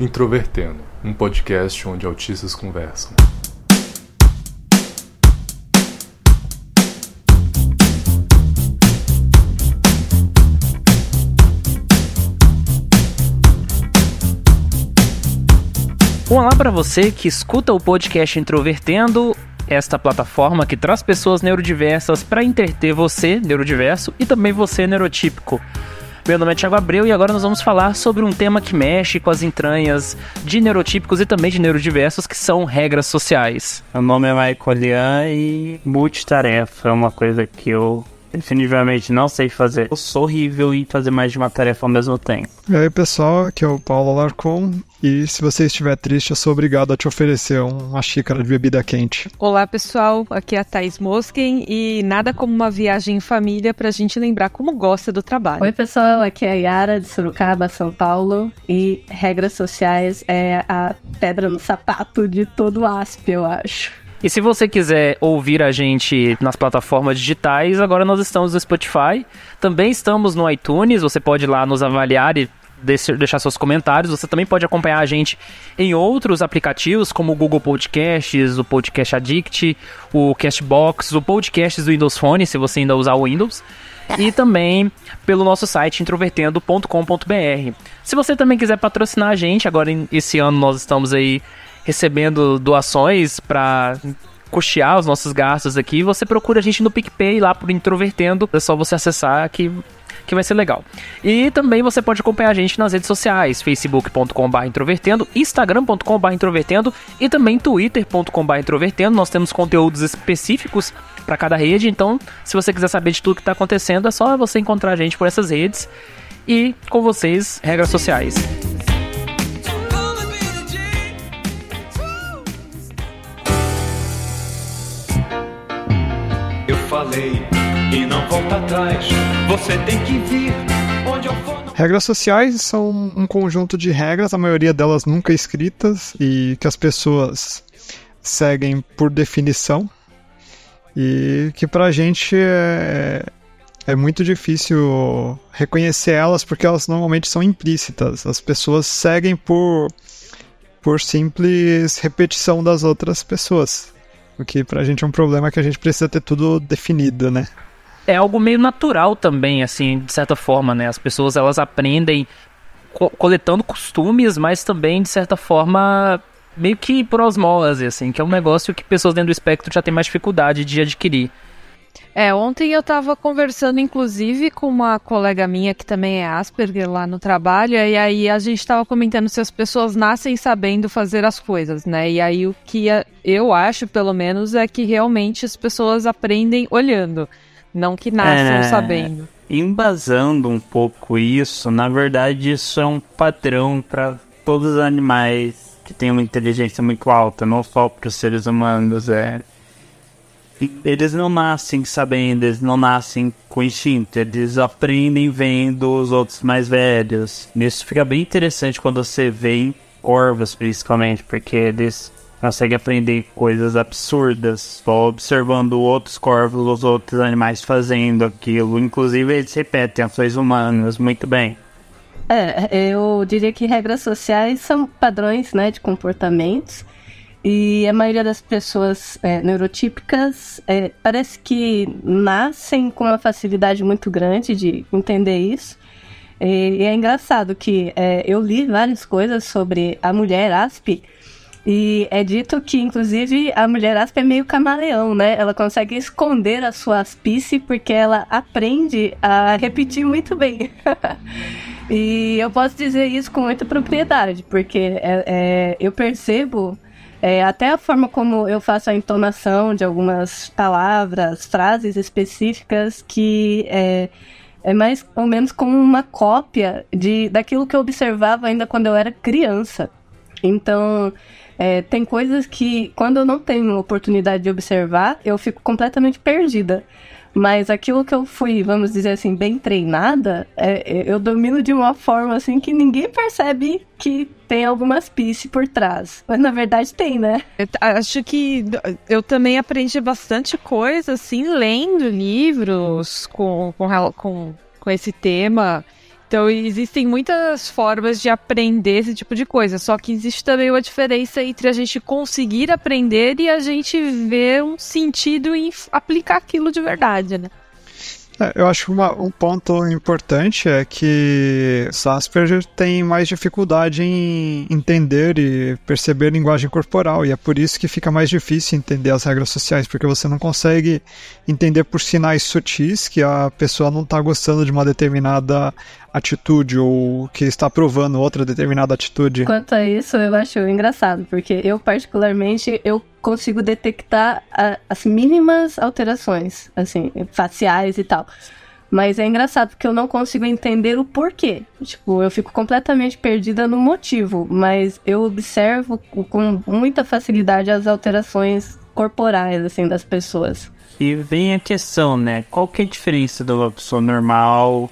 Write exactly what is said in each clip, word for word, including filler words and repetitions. Introvertendo, um podcast onde autistas conversam. Olá para você que escuta o podcast Introvertendo, esta plataforma que traz pessoas neurodiversas para entreter você, neurodiverso, e também você, neurotípico. Meu nome é Thiago Abreu e agora nós vamos falar sobre um tema que mexe com as entranhas de neurotípicos e também de neurodiversos, que são regras sociais. Meu nome é Michael Ulian e multitarefa é uma coisa que eu definitivamente não sei fazer. Eu sou horrível em fazer mais de uma tarefa ao mesmo tempo. E aí, pessoal, aqui é o Paulo Alarcón. E se você estiver triste, eu sou obrigado a te oferecer uma xícara de bebida quente. Olá, pessoal, aqui é a Thaís Mösken e nada como uma viagem em família pra gente lembrar como gosta do trabalho. Oi, pessoal, aqui é a Yara de Sorocaba, São Paulo, e regras sociais é a pedra no sapato de todo asp, eu acho. E se você quiser ouvir a gente nas plataformas digitais, agora nós estamos no Spotify, também estamos no iTunes, você pode ir lá nos avaliar e deixar seus comentários. Você também pode acompanhar a gente em outros aplicativos, como o Google Podcasts, o Podcast Addict, o Castbox, o Podcasts do Windows Phone, se você ainda usar o Windows, e também pelo nosso site introvertendo ponto com ponto b r. Se você também quiser patrocinar a gente, agora esse ano nós estamos aí recebendo doações para custear os nossos gastos aqui, você procura a gente no PicPay lá por Introvertendo. É só você acessar que, que vai ser legal. E também você pode acompanhar a gente nas redes sociais, facebook ponto com barra introvertendo, instagram ponto com barra introvertendo e também twitter ponto com barra introvertendo. Nós temos conteúdos específicos para cada rede, então se você quiser saber de tudo que está acontecendo, é só você encontrar a gente por essas redes. E com vocês, regras sociais. Falei e não volta atrás, você tem que vir onde eu for. Regras sociais são um conjunto de regras, a maioria delas nunca escritas e que as pessoas seguem por definição, e que pra gente é, é muito difícil reconhecer elas porque elas normalmente são implícitas. As pessoas seguem por, por simples repetição das outras pessoas. O que pra gente é um problema que a gente precisa ter tudo definido, né? É algo meio natural também, assim, de certa forma, né? As pessoas, elas aprendem co- coletando costumes, mas também, de certa forma, meio que por osmose, assim, que é um negócio que pessoas dentro do espectro já têm mais dificuldade de adquirir. É, ontem eu tava conversando, inclusive, com uma colega minha que também é Asperger lá no trabalho, e aí a gente tava comentando se as pessoas nascem sabendo fazer as coisas, né? E aí o que eu acho, pelo menos, é que realmente as pessoas aprendem olhando, não que nasçam é, sabendo. Embasando um pouco isso, na verdade isso é um padrão para todos os animais que têm uma inteligência muito alta, não só para os seres humanos, é... Eles não nascem sabendo, eles não nascem com instinto, eles aprendem vendo os outros mais velhos. Isso fica bem interessante quando você vê em corvos, principalmente, porque eles conseguem aprender coisas absurdas, só observando outros corvos, os outros animais fazendo aquilo. Inclusive, eles repetem ações humanas muito bem. É, eu diria que regras sociais são padrões, né, de comportamentos. E a maioria das pessoas é, neurotípicas é, parece que nascem com uma facilidade muito grande de entender isso. E, e é engraçado que é, eu li várias coisas sobre a mulher A S P, e é dito que, inclusive, a mulher A S P é meio camaleão, né? Ela consegue esconder a sua aspice porque ela aprende a repetir muito bem. E eu posso dizer isso com muita propriedade, porque é, é, eu percebo... É, até a forma como eu faço a entonação de algumas palavras, frases específicas, que é, é mais ou menos como uma cópia de, daquilo que eu observava ainda quando eu era criança. Então, é, tem coisas que, quando eu não tenho oportunidade de observar, eu fico completamente perdida. Mas aquilo que eu fui, vamos dizer assim, bem treinada, é, eu domino de uma forma assim que ninguém percebe que tem algumas pistas por trás. Mas na verdade tem, né? Eu acho que eu também aprendi bastante coisa, assim, lendo livros com, com, com, com esse tema. Então, existem muitas formas de aprender esse tipo de coisa, só que existe também uma diferença entre a gente conseguir aprender e a gente ver um sentido em aplicar aquilo de verdade, né? Eu acho uma, um ponto importante é que os Asperger têm mais dificuldade em entender e perceber linguagem corporal, e é por isso que fica mais difícil entender as regras sociais, porque você não consegue entender por sinais sutis que a pessoa não está gostando de uma determinada atitude ou que está aprovando outra determinada atitude. Quanto a isso, eu acho engraçado, porque eu particularmente, eu consigo detectar a, as mínimas alterações, assim, faciais e tal. Mas é engraçado porque eu não consigo entender o porquê. Tipo, eu fico completamente perdida no motivo, mas eu observo com muita facilidade as alterações corporais, assim, das pessoas. E vem a questão, né? Qual que é a diferença de uma pessoa normal,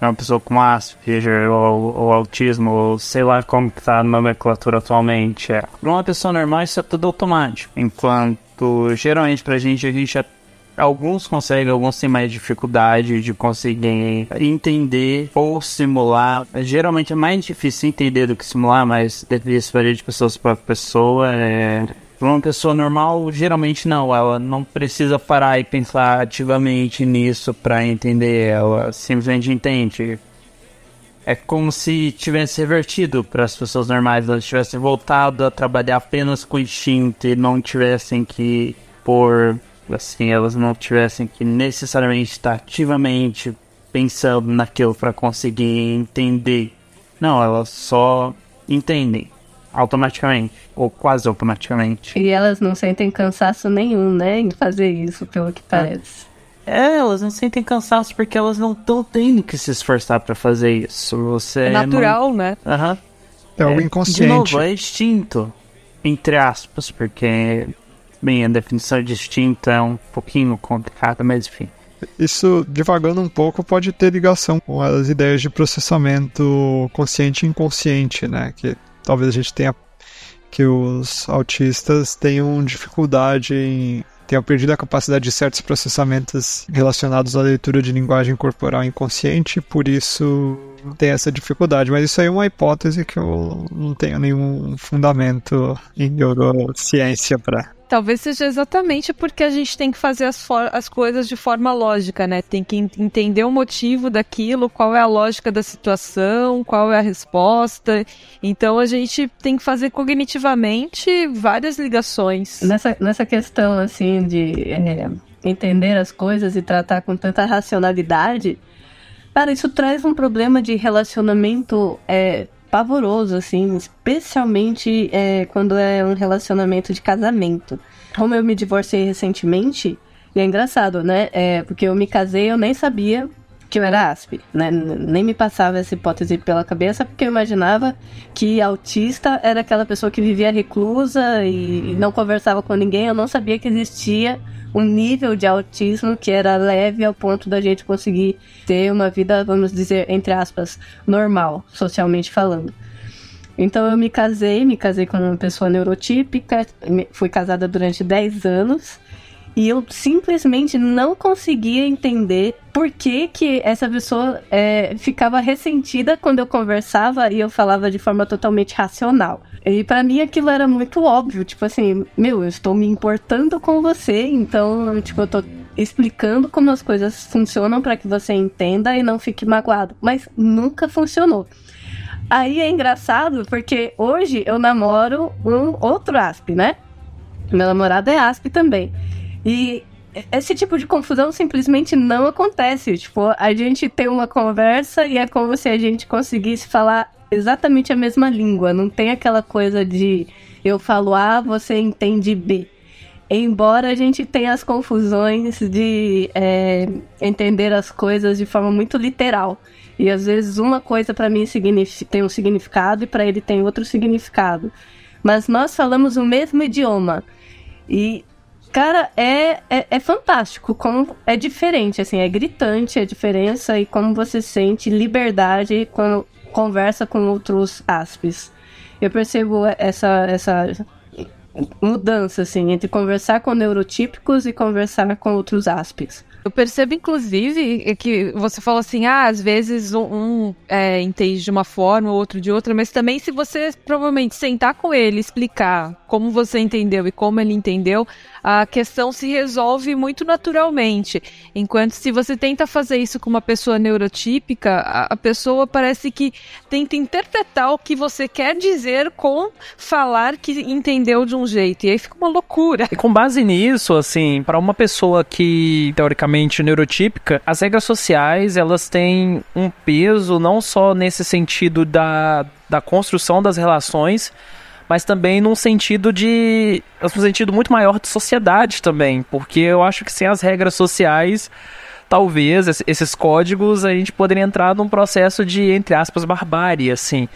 uma pessoa com Asperger ou, ou autismo, ou sei lá como que tá a nomenclatura atualmente. É. Para uma pessoa normal isso é tudo automático, enquanto geralmente pra gente, a gente é, alguns conseguem, alguns têm mais dificuldade de conseguir entender ou simular. Geralmente é mais difícil entender do que simular, mas deve varia de pessoa para pessoa. É... Para uma pessoa normal, geralmente não, ela não precisa parar e pensar ativamente nisso para entender, ela simplesmente entende. É como se tivesse revertido para as pessoas normais, elas tivessem voltado a trabalhar apenas com instinto e não tivessem que pôr, assim, elas não tivessem que necessariamente estar ativamente pensando naquilo para conseguir entender. Não, elas só entendem. Automaticamente, ou quase automaticamente. E elas não sentem cansaço nenhum, né, em fazer isso, pelo que parece. É, elas não sentem cansaço porque elas não estão tendo que se esforçar pra fazer isso. Você é natural, não... né? Uhum. É o inconsciente. De novo, é instinto, entre aspas, porque, bem, a definição de instinto é um pouquinho complicada, mas enfim. Isso, divagando um pouco, pode ter ligação com as ideias de processamento consciente e inconsciente, né, que... Talvez a gente tenha que os autistas tenham dificuldade em... tenham perdido a capacidade de certos processamentos relacionados à leitura de linguagem corporal inconsciente, por isso tem essa dificuldade. Mas isso aí é uma hipótese que eu não tenho nenhum fundamento em neurociência para... Talvez seja exatamente porque a gente tem que fazer as, for- as coisas de forma lógica, né? Tem que entender o motivo daquilo, qual é a lógica da situação, qual é a resposta. Então, a gente tem que fazer cognitivamente várias ligações. Nessa, nessa questão, assim, de é, entender as coisas e tratar com tanta racionalidade, cara, isso traz um problema de relacionamento... É, pavoroso, assim, especialmente é, quando é um relacionamento de casamento. Como eu me divorciei recentemente, e é engraçado, né? É, porque eu me casei, eu nem sabia que eu era Asp, né? Nem me passava essa hipótese pela cabeça, porque eu imaginava que autista era aquela pessoa que vivia reclusa e não conversava com ninguém. Eu não sabia que existia um nível de autismo que era leve ao ponto da gente conseguir ter uma vida, vamos dizer, entre aspas, normal, socialmente falando. Então eu me casei, me casei com uma pessoa neurotípica, fui casada durante dez anos e eu simplesmente não conseguia entender por que que essa pessoa é, ficava ressentida quando eu conversava e eu falava de forma totalmente racional. E pra mim aquilo era muito óbvio, tipo assim, meu, eu estou me importando com você, então, tipo, eu tô explicando como as coisas funcionam pra que você entenda e não fique magoado. Mas nunca funcionou. Aí é engraçado porque hoje eu namoro um outro A S P, né? Meu namorado é A S P também. E esse tipo de confusão simplesmente não acontece. Tipo, a gente tem uma conversa e é como se a gente conseguisse falar exatamente a mesma língua. Não tem aquela coisa de eu falo A, você entende B. Embora a gente tenha as confusões de é, entender as coisas de forma muito literal. E às vezes uma coisa para mim tem um significado e para ele tem outro significado. Mas nós falamos o mesmo idioma. E... Cara, é, é, é fantástico, como é diferente, assim, é gritante a diferença e como você sente liberdade quando conversa com outros A S Ps. Eu percebo essa, essa mudança, assim, entre conversar com neurotípicos e conversar com outros Aspes. Eu percebo, inclusive, que você fala assim, ah, às vezes um é, entende de uma forma, o outro de outra, mas também se você, provavelmente, sentar com ele, explicar como você entendeu e como ele entendeu, a questão se resolve muito naturalmente. Enquanto se você tenta fazer isso com uma pessoa neurotípica, a, a pessoa parece que tenta interpretar o que você quer dizer com falar que entendeu de um jeito, e aí fica uma loucura. E com base nisso, assim, para uma pessoa que, teoricamente, neurotípica, as regras sociais, elas têm um peso não só nesse sentido da, da construção das relações, mas também num sentido de num sentido muito maior de sociedade também, porque eu acho que sem as regras sociais, talvez esses códigos, a gente poderia entrar num processo de, entre aspas, barbárie, assim.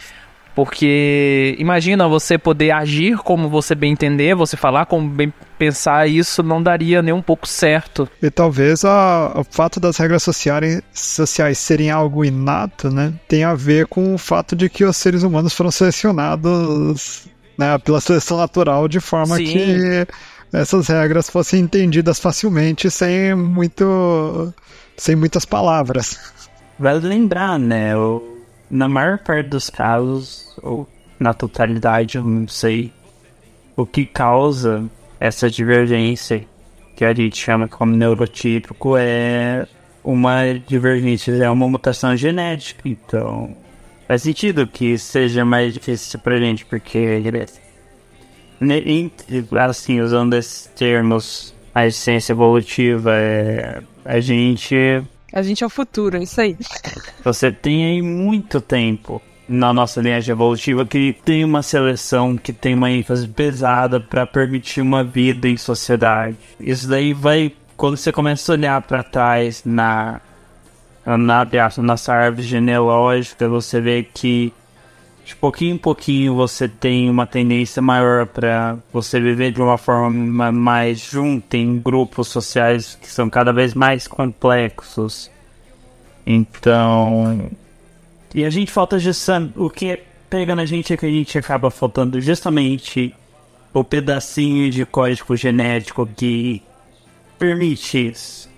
Porque imagina você poder agir como você bem entender, você falar como bem pensar, isso não daria nem um pouco certo. E talvez a, o fato das regras sociais, sociais serem algo inato, né, tem a ver com o fato de que os seres humanos foram selecionados, né, pela seleção natural de forma Sim. que essas regras fossem entendidas facilmente sem, muito, sem muitas palavras. Vale lembrar, né, o na maior parte dos casos, ou na totalidade, eu não sei, o que causa essa divergência que a gente chama como neurotípico é uma divergência, é uma mutação genética. Então, faz sentido que seja mais difícil pra gente, porque, assim, usando esses termos, a essência evolutiva é a gente... A gente é o futuro, é isso aí. Você tem aí muito tempo na nossa linhagem evolutiva que tem uma seleção, que tem uma ênfase pesada para permitir uma vida em sociedade. Isso daí vai, quando você começa a olhar para trás na, na, nossa árvore genealógica, você vê que de pouquinho em pouquinho você tem uma tendência maior para você viver de uma forma mais junta em grupos sociais que são cada vez mais complexos. Então... E a gente falta justamente... O que pega na gente é que a gente acaba faltando justamente o pedacinho de código genético que permite isso.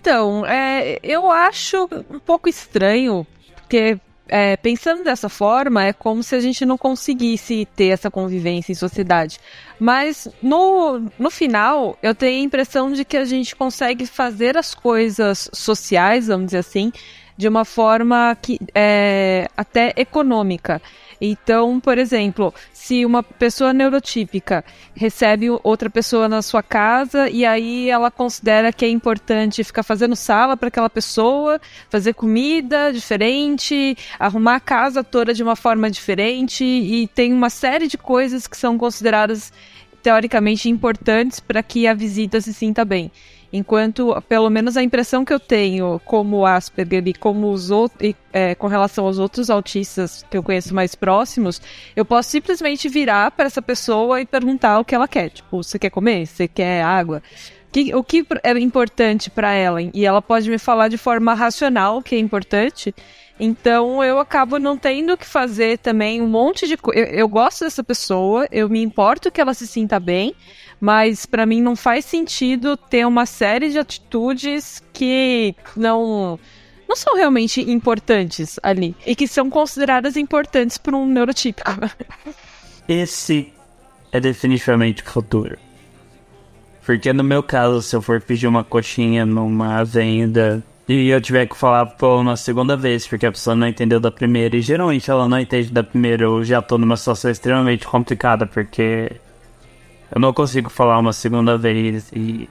Então, é, eu acho um pouco estranho, porque... É, pensando dessa forma, é como se a gente não conseguisse ter essa convivência em sociedade. Mas, no, no final, eu tenho a impressão de que a gente consegue fazer as coisas sociais, vamos dizer assim, de uma forma que, é, até econômica. Então, por exemplo, se uma pessoa neurotípica recebe outra pessoa na sua casa e aí ela considera que é importante ficar fazendo sala para aquela pessoa, fazer comida diferente, arrumar a casa toda de uma forma diferente, e tem uma série de coisas que são consideradas teoricamente importantes para que a visita se sinta bem. Enquanto, pelo menos a impressão que eu tenho como Asperger e, como os outros, e é, com relação aos outros autistas que eu conheço mais próximos, eu posso simplesmente virar para essa pessoa e perguntar o que ela quer. Tipo, você quer comer? Você quer água? Que, o que é importante para ela? E ela pode me falar de forma racional o que é importante. Então, eu acabo não tendo que fazer também um monte de coisa. Eu, eu gosto dessa pessoa, eu me importo que ela se sinta bem, mas para mim não faz sentido ter uma série de atitudes que não, não são realmente importantes ali e que são consideradas importantes por um neurotípico. Esse é definitivamente o futuro. Porque no meu caso, se eu for pedir uma coxinha numa venda e eu tiver que falar pô, na segunda vez, porque a pessoa não entendeu da primeira, e geralmente ela não entende da primeira, eu já tô numa situação extremamente complicada, porque... eu não consigo falar uma segunda vez e...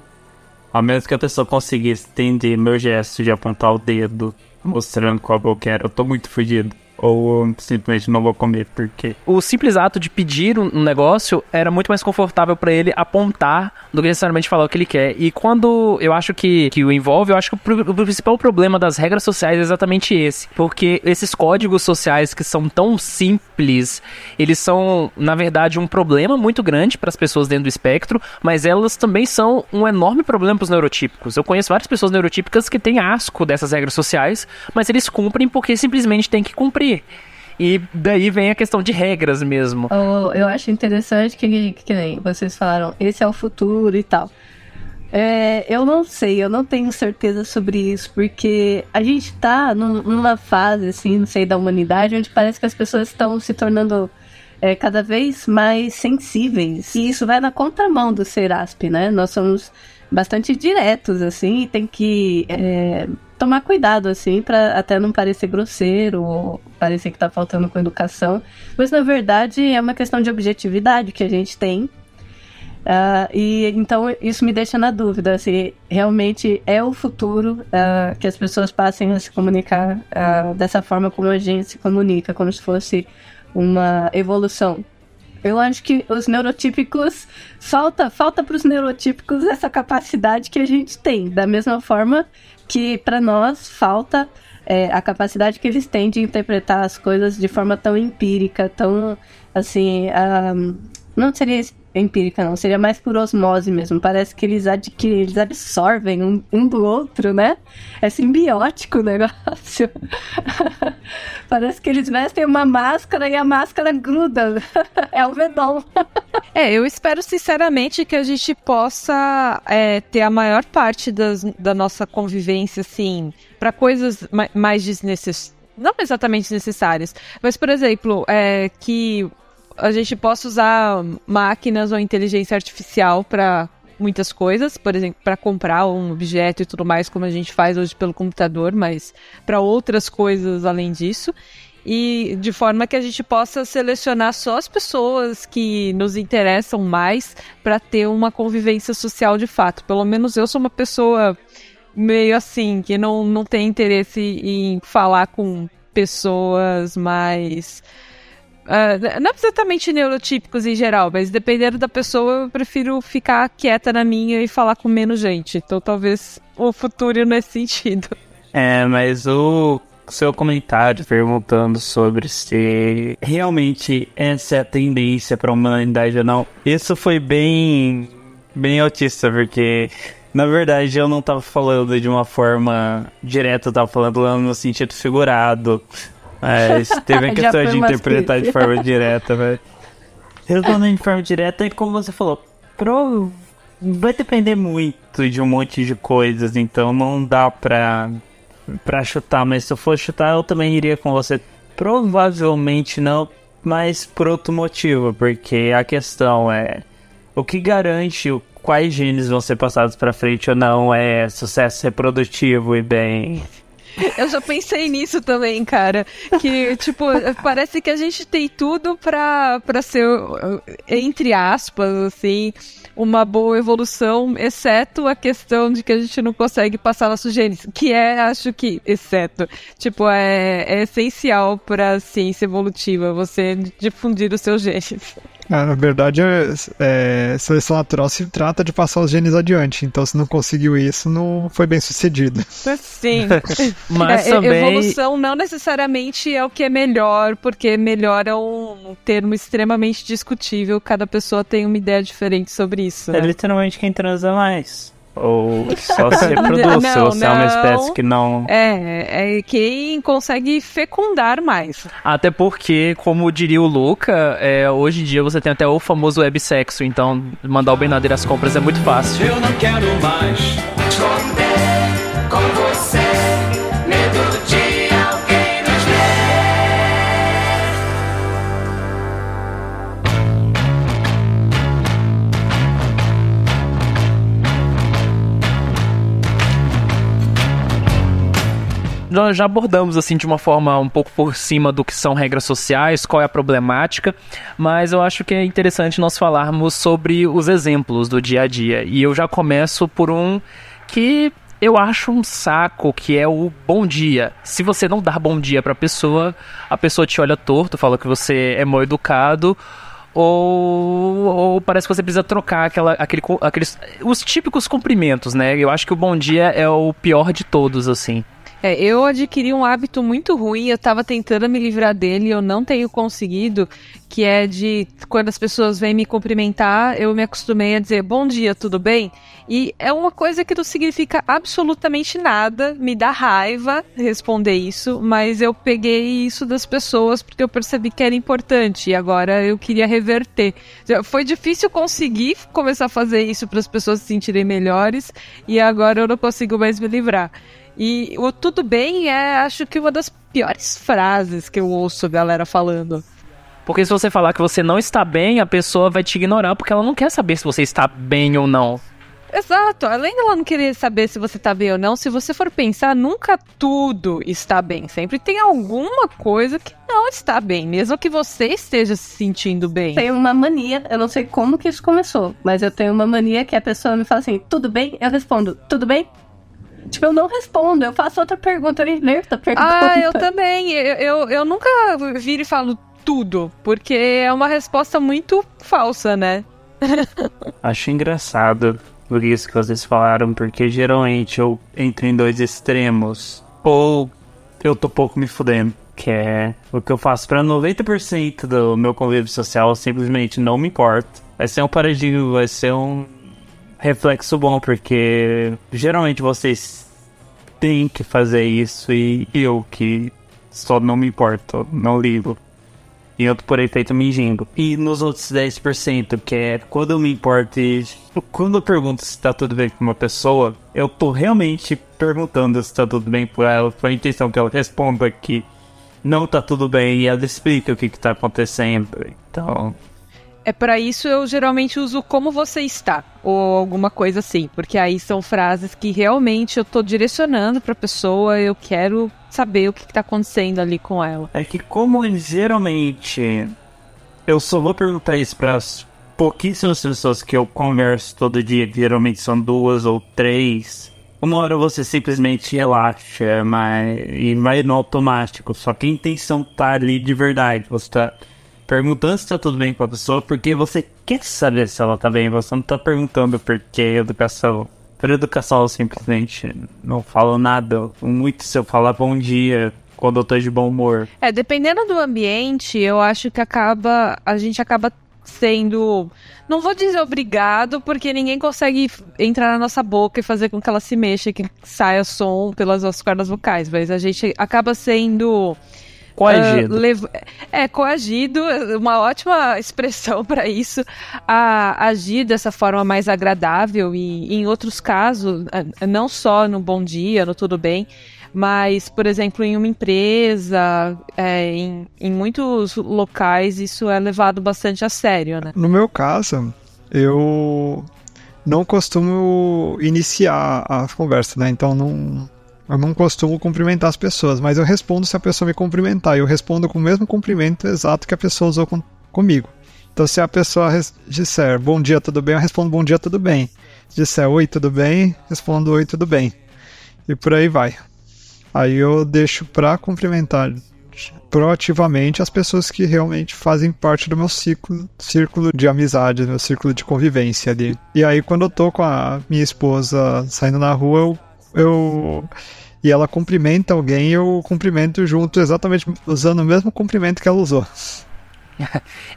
ao menos que a pessoa conseguisse entender meu gesto de apontar o dedo mostrando qual eu quero, eu tô muito fudido. Ou eu simplesmente não vou comer, porque... o simples ato de pedir um negócio era muito mais confortável pra ele apontar do que necessariamente falar o que ele quer. E quando eu acho que, que o envolve, eu acho que o, o principal problema das regras sociais é exatamente esse. Porque esses códigos sociais que são tão simples, eles são, na verdade, um problema muito grande para as pessoas dentro do espectro, mas elas também são um enorme problema para os neurotípicos. Eu conheço várias pessoas neurotípicas que têm asco dessas regras sociais, mas eles cumprem porque simplesmente têm que cumprir. E daí vem a questão de regras mesmo. Oh, eu acho interessante que, que nem vocês falaram, esse é o futuro e tal. É, eu não sei, eu não tenho certeza sobre isso, porque a gente tá num, numa fase, assim, não sei, da humanidade, onde parece que as pessoas estão se tornando é, cada vez mais sensíveis. E isso vai na contramão do ser A S P, né? Nós somos bastante diretos, assim, e tem que... É, tomar cuidado, assim, pra até não parecer grosseiro ou parecer que tá faltando com educação. Mas, na verdade, é uma questão de objetividade que a gente tem. Uh, e, então, isso me deixa na dúvida, se realmente é o futuro uh, que as pessoas passem a se comunicar uh, dessa forma como a gente se comunica, como se fosse uma evolução. Eu acho que os neurotípicos... Falta, falta pros neurotípicos essa capacidade que a gente tem. Da mesma forma... que para nós falta é, a capacidade que eles têm de interpretar as coisas de forma tão empírica, tão, assim, um, não seria empírica não, seria mais por osmose mesmo, parece que eles adquirem, eles absorvem um, um do outro, né? É simbiótico o negócio. Parece que eles vestem uma máscara e a máscara gruda. É o Venom. É, eu espero sinceramente que a gente possa é, ter a maior parte das, da nossa convivência, assim, para coisas ma- mais desnecessárias, não exatamente desnecessárias, mas, por exemplo, é, que a gente possa usar máquinas ou inteligência artificial para muitas coisas, por exemplo, para comprar um objeto e tudo mais, como a gente faz hoje pelo computador, mas para outras coisas além disso. E de forma que a gente possa selecionar só as pessoas que nos interessam mais para ter uma convivência social de fato. Pelo menos eu sou uma pessoa meio assim, que não, não tem interesse em falar com pessoas mais... Uh, não exatamente neurotípicos em geral, mas dependendo da pessoa eu prefiro ficar quieta na minha e falar com menos gente. Então talvez o futuro nesse sentido. É, mas o seu comentário perguntando sobre se realmente essa é a tendência para a humanidade ou não, isso foi bem, bem autista, porque na verdade eu não estava falando de uma forma direta, eu estava falando no sentido figurado. Mas teve a questão de interpretar que... de forma direta, velho. Respondendo de forma direta, e como você falou, pro... vai depender muito de um monte de coisas, então não dá pra, pra chutar. Mas se eu for chutar, eu também iria com você. Provavelmente não, mas por outro motivo, porque a questão é... O que garante quais genes vão ser passados pra frente ou não é sucesso reprodutivo e bem... Eu já pensei nisso também, cara. Que, tipo, parece que a gente tem tudo pra, pra ser, entre aspas, assim, uma boa evolução, exceto a questão de que a gente não consegue passar nossos genes. Que é, acho que, exceto. Tipo, é, é essencial pra ciência evolutiva você difundir os seus genes. Ah, na verdade, é, seleção natural se trata de passar os genes adiante. Então, se não conseguiu isso, não foi bem sucedido. Sim. Mas é, também... Evolução não necessariamente é o que é melhor, porque melhor é um termo extremamente discutível. Cada pessoa tem uma ideia diferente sobre isso. É, né? Literalmente quem transa mais. Ou só se reproduz, não, ou se é uma espécie que não... É, é quem consegue fecundar mais. Até porque, como diria o Luca, é, hoje em dia você tem até o famoso websexo, então mandar o Benadeira às compras é muito fácil. Eu não quero mais esconder com você, medo de alguém nos Nós já abordamos, assim, de uma forma um pouco por cima do que são regras sociais, qual é a problemática, mas eu acho que é interessante nós falarmos sobre os exemplos do dia a dia. E eu já começo por um que eu acho um saco, que é o bom dia. Se você não dar bom dia pra pessoa, a pessoa te olha torto, fala que você é mal educado, ou, ou parece que você precisa trocar aquela, aquele, aqueles, os típicos cumprimentos, né? Eu acho que o bom dia é o pior de todos, assim. É, eu adquiri um hábito muito ruim, eu estava tentando me livrar dele, eu não tenho conseguido, que é de quando as pessoas vêm me cumprimentar, eu me acostumei a dizer bom dia, tudo bem? E é uma coisa que não significa absolutamente nada, me dá raiva responder isso, mas eu peguei isso das pessoas porque eu percebi que era importante e agora eu queria reverter. Foi difícil conseguir começar a fazer isso para as pessoas se sentirem melhores e agora eu não consigo mais me livrar. E o tudo bem é, acho que, uma das piores frases que eu ouço a galera falando. Porque se você falar que você não está bem, a pessoa vai te ignorar porque ela não quer saber se você está bem ou não. Exato, além dela não querer saber se você está bem ou não, se você for pensar, nunca tudo está bem. Sempre tem alguma coisa que não está bem, mesmo que você esteja se sentindo bem. Tenho uma mania, eu não sei como que isso começou, mas eu tenho uma mania que a pessoa me fala assim, tudo bem? Eu respondo, tudo bem? Tipo, eu não respondo, eu faço outra pergunta, eu inverto a pergunta. Ah, eu também, eu, eu, eu nunca viro e falo tudo, porque é uma resposta muito falsa, né? Acho engraçado por isso que vocês falaram, porque geralmente eu entro em dois extremos, ou eu tô pouco me fudendo, que é o que eu faço pra noventa por cento do meu convívio social, eu simplesmente não me importo. Vai ser um paradigma, vai ser um... reflexo bom, porque geralmente vocês têm que fazer isso e eu que só não me importo, não ligo. E eu, por efeito, me gingo. E nos outros dez por cento, que é quando eu me importo e quando eu pergunto se tá tudo bem com uma pessoa, eu tô realmente perguntando se tá tudo bem com ela, com a intenção que ela responda que não tá tudo bem e ela explica o que que tá acontecendo. Então... é para isso eu geralmente uso como você está, ou alguma coisa assim, porque aí são frases que realmente eu tô direcionando pra pessoa, eu quero saber o que, que tá acontecendo ali com ela. É que como geralmente eu só vou perguntar isso para as pouquíssimas pessoas que eu converso todo dia, que geralmente são duas ou três, uma hora você simplesmente relaxa, mas, e vai no automático, só que a intenção tá ali de verdade, você tá... perguntando se tá tudo bem com a pessoa, porque você quer saber se ela tá bem, você não tá perguntando porque educação. Para educação eu simplesmente não falo nada, muito se eu falar bom dia, quando eu tô de bom humor. É, dependendo do ambiente, eu acho que acaba, a gente acaba sendo, não vou dizer obrigado, porque ninguém consegue entrar na nossa boca e fazer com que ela se mexa, que saia som pelas nossas cordas vocais, mas a gente acaba sendo... coagido. Uh, lev- é, coagido, uma ótima expressão para isso, a agir dessa forma mais agradável e em outros casos, não só no bom dia, no tudo bem, mas, por exemplo, em uma empresa, é, em, em muitos locais, isso é levado bastante a sério, né? No meu caso, eu não costumo iniciar a conversa, né? Então, não... eu não costumo cumprimentar as pessoas, mas eu respondo se a pessoa me cumprimentar. Eu respondo com o mesmo cumprimento exato que a pessoa usou com, comigo. Então, se a pessoa res- disser bom dia, tudo bem, eu respondo bom dia, tudo bem. Se disser oi, tudo bem, respondo oi, tudo bem. E por aí vai. Aí eu deixo pra cumprimentar proativamente as pessoas que realmente fazem parte do meu ciclo, círculo de amizade, do meu círculo de convivência ali. E aí, quando eu tô com a minha esposa saindo na rua, eu Eu... e ela cumprimenta alguém, eu cumprimento junto, exatamente usando o mesmo cumprimento que ela usou.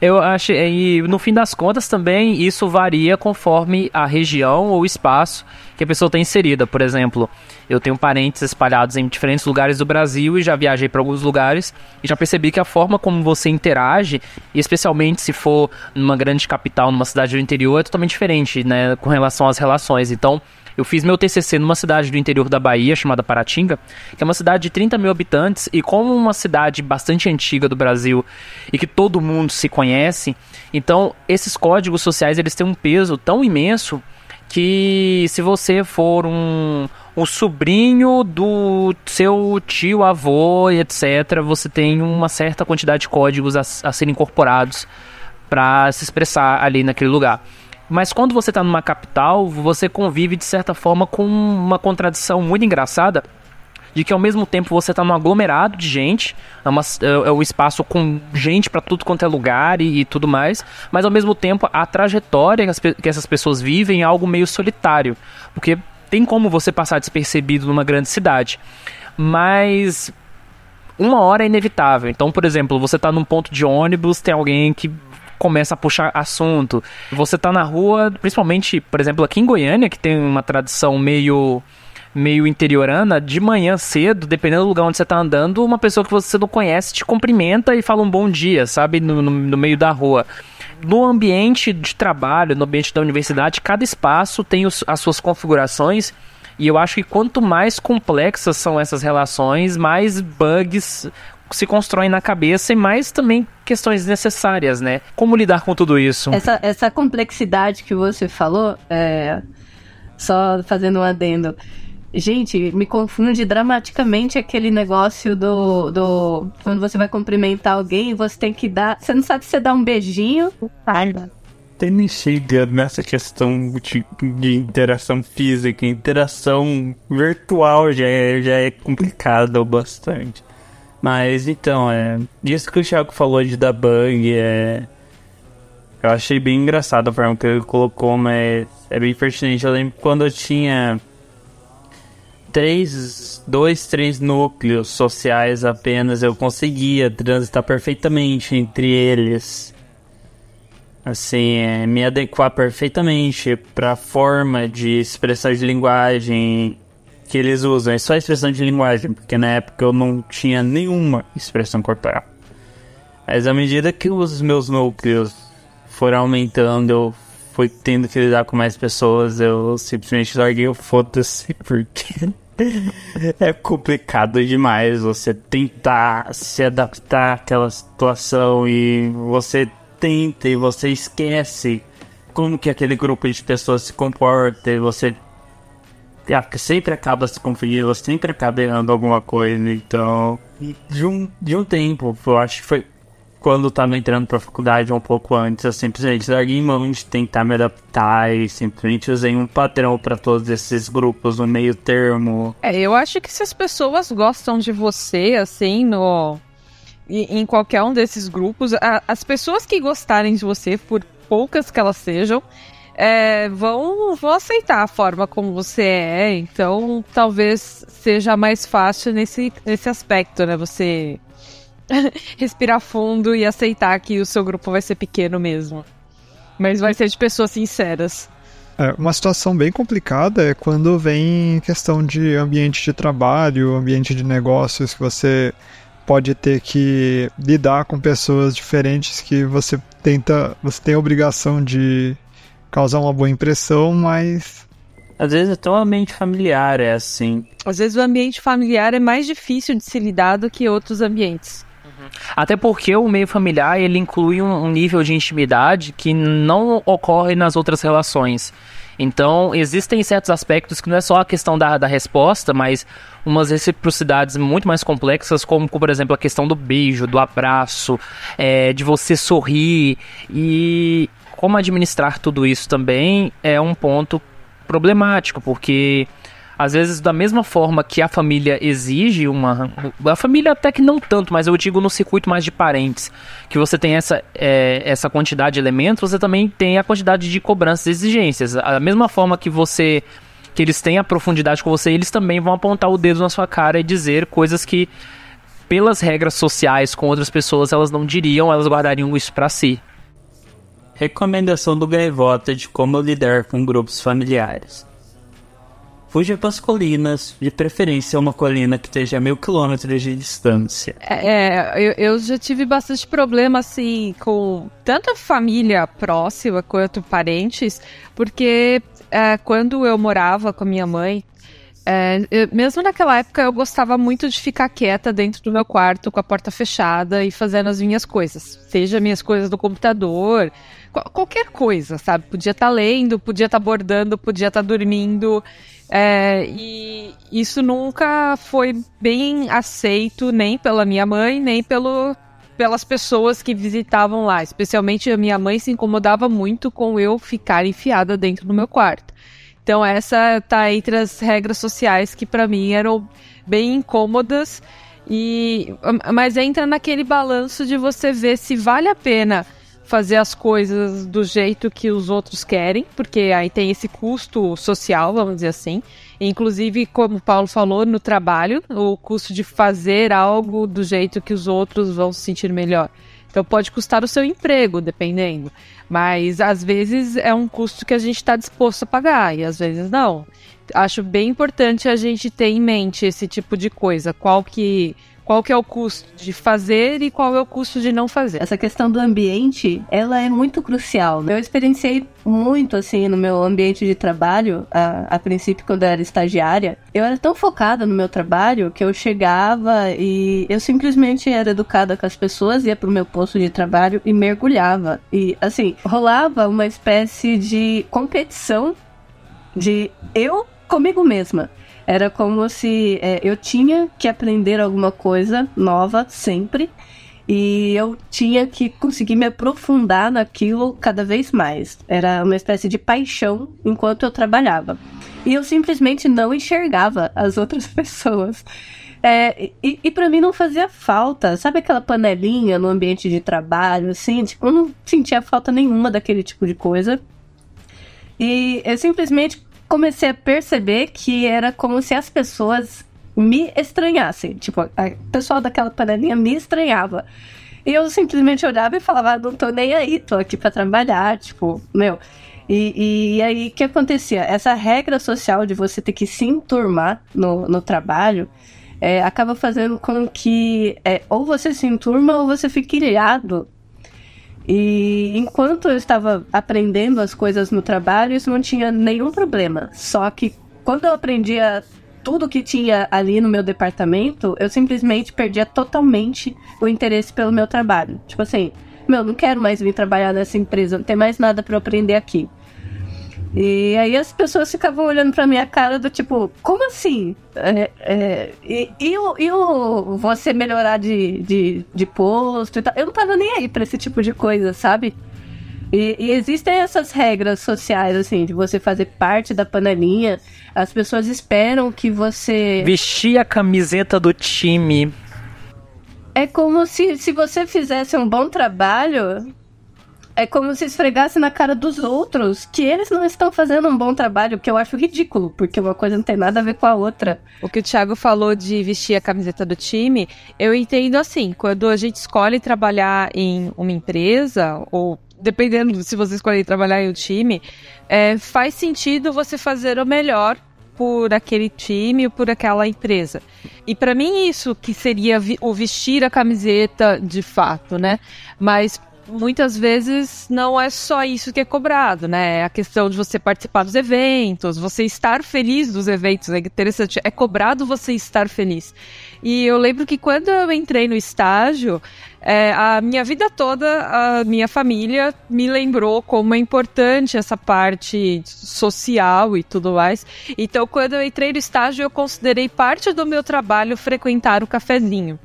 Eu acho, e no fim das contas também, isso varia conforme a região ou espaço que a pessoa está inserida. Por exemplo, eu tenho parentes espalhados em diferentes lugares do Brasil e já viajei para alguns lugares e já percebi que a forma como você interage, especialmente se for numa grande capital, numa cidade do interior, é totalmente diferente, né, com relação às relações. Então, eu fiz meu T C C numa cidade do interior da Bahia, chamada Paratinga, que é uma cidade de trinta mil habitantes, e como uma cidade bastante antiga do Brasil e que todo mundo se conhece, então esses códigos sociais eles têm um peso tão imenso que se você for um, um sobrinho do seu tio, avô, etcétera, você tem uma certa quantidade de códigos a, a serem incorporados para se expressar ali naquele lugar. Mas quando você está numa capital, você convive de certa forma com uma contradição muito engraçada, de que ao mesmo tempo você está num aglomerado de gente, é, uma, é um espaço com gente para tudo quanto é lugar e, e tudo mais, mas ao mesmo tempo a trajetória que, as, que essas pessoas vivem é algo meio solitário, porque tem como você passar despercebido numa grande cidade. mas uma hora é inevitável. Então, por exemplo, você tá num ponto de ônibus, tem alguém que começa a puxar assunto. Você tá na rua, principalmente, por exemplo, aqui em Goiânia, que tem uma tradição meio... meio interiorana, de manhã cedo, dependendo do lugar onde você tá andando, uma pessoa que você não conhece te cumprimenta e fala um bom dia, sabe, no, no, no meio da rua. No ambiente de trabalho, no ambiente da universidade, cada espaço tem os, as suas configurações, e eu acho que quanto mais complexas são essas relações, mais bugs se constroem na cabeça e mais também questões necessárias, né? Como lidar com tudo isso? Essa, essa complexidade que você falou, é... só fazendo um adendo, gente, me confunde dramaticamente aquele negócio do, do... quando você vai cumprimentar alguém, você tem que dar... Você não sabe se você dá um beijinho. Até nem chega nessa questão de, de interação física. Interação virtual já é, já é complicada bastante. Mas, então, é... isso que o Thiago falou de dar bug, é... eu achei bem engraçado a forma que ele colocou, mas é bem pertinente. Eu lembro quando eu tinha... Três, dois, três núcleos sociais apenas, eu conseguia transitar perfeitamente entre eles. Assim, é, me adequar perfeitamente para a forma de expressão de linguagem que eles usam. É só a expressão de linguagem, porque na época eu não tinha nenhuma expressão corporal. Mas à medida que os meus núcleos foram aumentando, eu fui tendo que lidar com mais pessoas, eu simplesmente larguei o foda-se, porque... é complicado demais você tentar se adaptar àquela situação e você tenta e você esquece como que aquele grupo de pessoas se comporta e você sempre acaba se confundindo, você sempre acaba errando alguma coisa. Então, de um, de um tempo, eu acho que foi quando eu tava entrando pra faculdade um pouco antes, eu simplesmente larguei mão de tentar me adaptar e simplesmente usei um padrão pra todos esses grupos no meio termo. É, eu acho que se as pessoas gostam de você, assim, no... em qualquer um desses grupos, a, as pessoas que gostarem de você, por poucas que elas sejam, é, vão, vão aceitar a forma como você é, então talvez seja mais fácil nesse, nesse aspecto, né, você... respirar fundo e aceitar que o seu grupo vai ser pequeno mesmo, mas vai ser de pessoas sinceras. É, uma situação bem complicada é quando vem questão de ambiente de trabalho, ambiente de negócios, que você pode ter que lidar com pessoas diferentes que você tenta, você tem a obrigação de causar uma boa impressão, mas... às vezes até o ambiente familiar é assim. Às vezes o ambiente familiar é mais difícil de se lidar do que outros ambientes. Até porque o meio familiar, ele inclui um nível de intimidade que não ocorre nas outras relações. Então, existem certos aspectos que não é só a questão da, da resposta, mas umas reciprocidades muito mais complexas, como, por exemplo, a questão do beijo, do abraço, é, de você sorrir. E como administrar tudo isso também é um ponto problemático, porque... às vezes, da mesma forma que a família exige uma... a família até que não tanto, mas eu digo no circuito mais de parentes, que você tem essa, é, essa quantidade de elementos, você também tem a quantidade de cobranças e exigências. Da mesma forma que você... que eles têm a profundidade com você, eles também vão apontar o dedo na sua cara e dizer coisas que, pelas regras sociais com outras pessoas, elas não diriam, elas guardariam isso pra si. Recomendação do Gaivota de como lidar com grupos familiares. Fuja para as colinas, de preferência uma colina que esteja a mil quilômetros de distância. É, eu, eu já tive bastante problema, assim, com tanto a família próxima quanto parentes, porque é, quando eu morava com a minha mãe, é, eu, mesmo naquela época eu gostava muito de ficar quieta dentro do meu quarto, com a porta fechada e fazendo as minhas coisas, seja minhas coisas do computador... qualquer coisa, sabe? Podia estar lendo, podia estar bordando, podia estar dormindo. É, e isso nunca foi bem aceito nem pela minha mãe, nem pelo, pelas pessoas que visitavam lá. Especialmente a minha mãe se incomodava muito com eu ficar enfiada dentro do meu quarto. Então essa tá entre as regras sociais que para mim eram bem incômodas. E, mas entra naquele balanço de você ver se vale a pena fazer as coisas do jeito que os outros querem, porque aí tem esse custo social, vamos dizer assim. Inclusive, como o Paulo falou, no trabalho, o custo de fazer algo do jeito que os outros vão se sentir melhor. Então pode custar o seu emprego, dependendo. Mas às vezes é um custo que a gente está disposto a pagar e às vezes não. Acho bem importante a gente ter em mente esse tipo de coisa. Qual que... Qual que é o custo de fazer e qual é o custo de não fazer? Essa questão do ambiente, ela é muito crucial. Eu experienciei muito, assim, no meu ambiente de trabalho, a, a princípio, quando eu era estagiária. Eu era tão focada no meu trabalho que eu chegava e eu simplesmente era educada com as pessoas, ia pro meu posto de trabalho e mergulhava. E, assim, rolava uma espécie de competição de eu comigo mesma. Era como se é, eu tinha que aprender alguma coisa nova sempre e eu tinha que conseguir me aprofundar naquilo cada vez mais. Era uma espécie de paixão enquanto eu trabalhava. E eu simplesmente não enxergava as outras pessoas. É, e e para mim não fazia falta. Sabe aquela panelinha no ambiente de trabalho, assim? Tipo, eu não sentia falta nenhuma daquele tipo de coisa. E eu simplesmente comecei a perceber que era como se as pessoas me estranhassem. Tipo, o pessoal daquela panelinha me estranhava. E eu simplesmente olhava e falava, ah, não tô nem aí, tô aqui pra trabalhar, tipo, meu. E, e, e aí, o que acontecia? Essa regra social de você ter que se enturmar no, no trabalho, é, acaba fazendo com que é, ou você se enturma ou você fique ilhado. E enquanto eu estava aprendendo as coisas no trabalho, isso não tinha nenhum problema. Só que quando eu aprendia tudo que tinha ali no meu departamento, eu simplesmente perdia totalmente o interesse pelo meu trabalho. Tipo assim, meu, não quero mais vir trabalhar nessa empresa, não tem mais nada para eu aprender aqui. E aí as pessoas ficavam olhando pra minha cara do tipo, como assim? É, é, e, e, o, e o você melhorar de, de, de posto e tal? Eu não tava nem aí pra esse tipo de coisa, sabe? E, e existem essas regras sociais, assim, de você fazer parte da panelinha. As pessoas esperam que você... vestir a camiseta do time. É como se, se você fizesse um bom trabalho... É como se esfregasse na cara dos outros que eles não estão fazendo um bom trabalho, que eu acho ridículo, porque uma coisa não tem nada a ver com a outra. O que o Thiago falou de vestir a camiseta do time, eu entendo assim, quando a gente escolhe trabalhar em uma empresa, ou dependendo se você escolher trabalhar em um time, é, faz sentido você fazer o melhor por aquele time ou por aquela empresa. E para mim isso que seria o vestir a camiseta de fato, né? Mas muitas vezes não é só isso que é cobrado, né? A questão de você participar dos eventos, você estar feliz dos eventos, é interessante, é cobrado você estar feliz. E eu lembro que quando eu entrei no estágio, é, a minha vida toda, a minha família me lembrou como é importante essa parte social e tudo mais. Então, quando eu entrei no estágio, eu considerei parte do meu trabalho frequentar o cafezinho.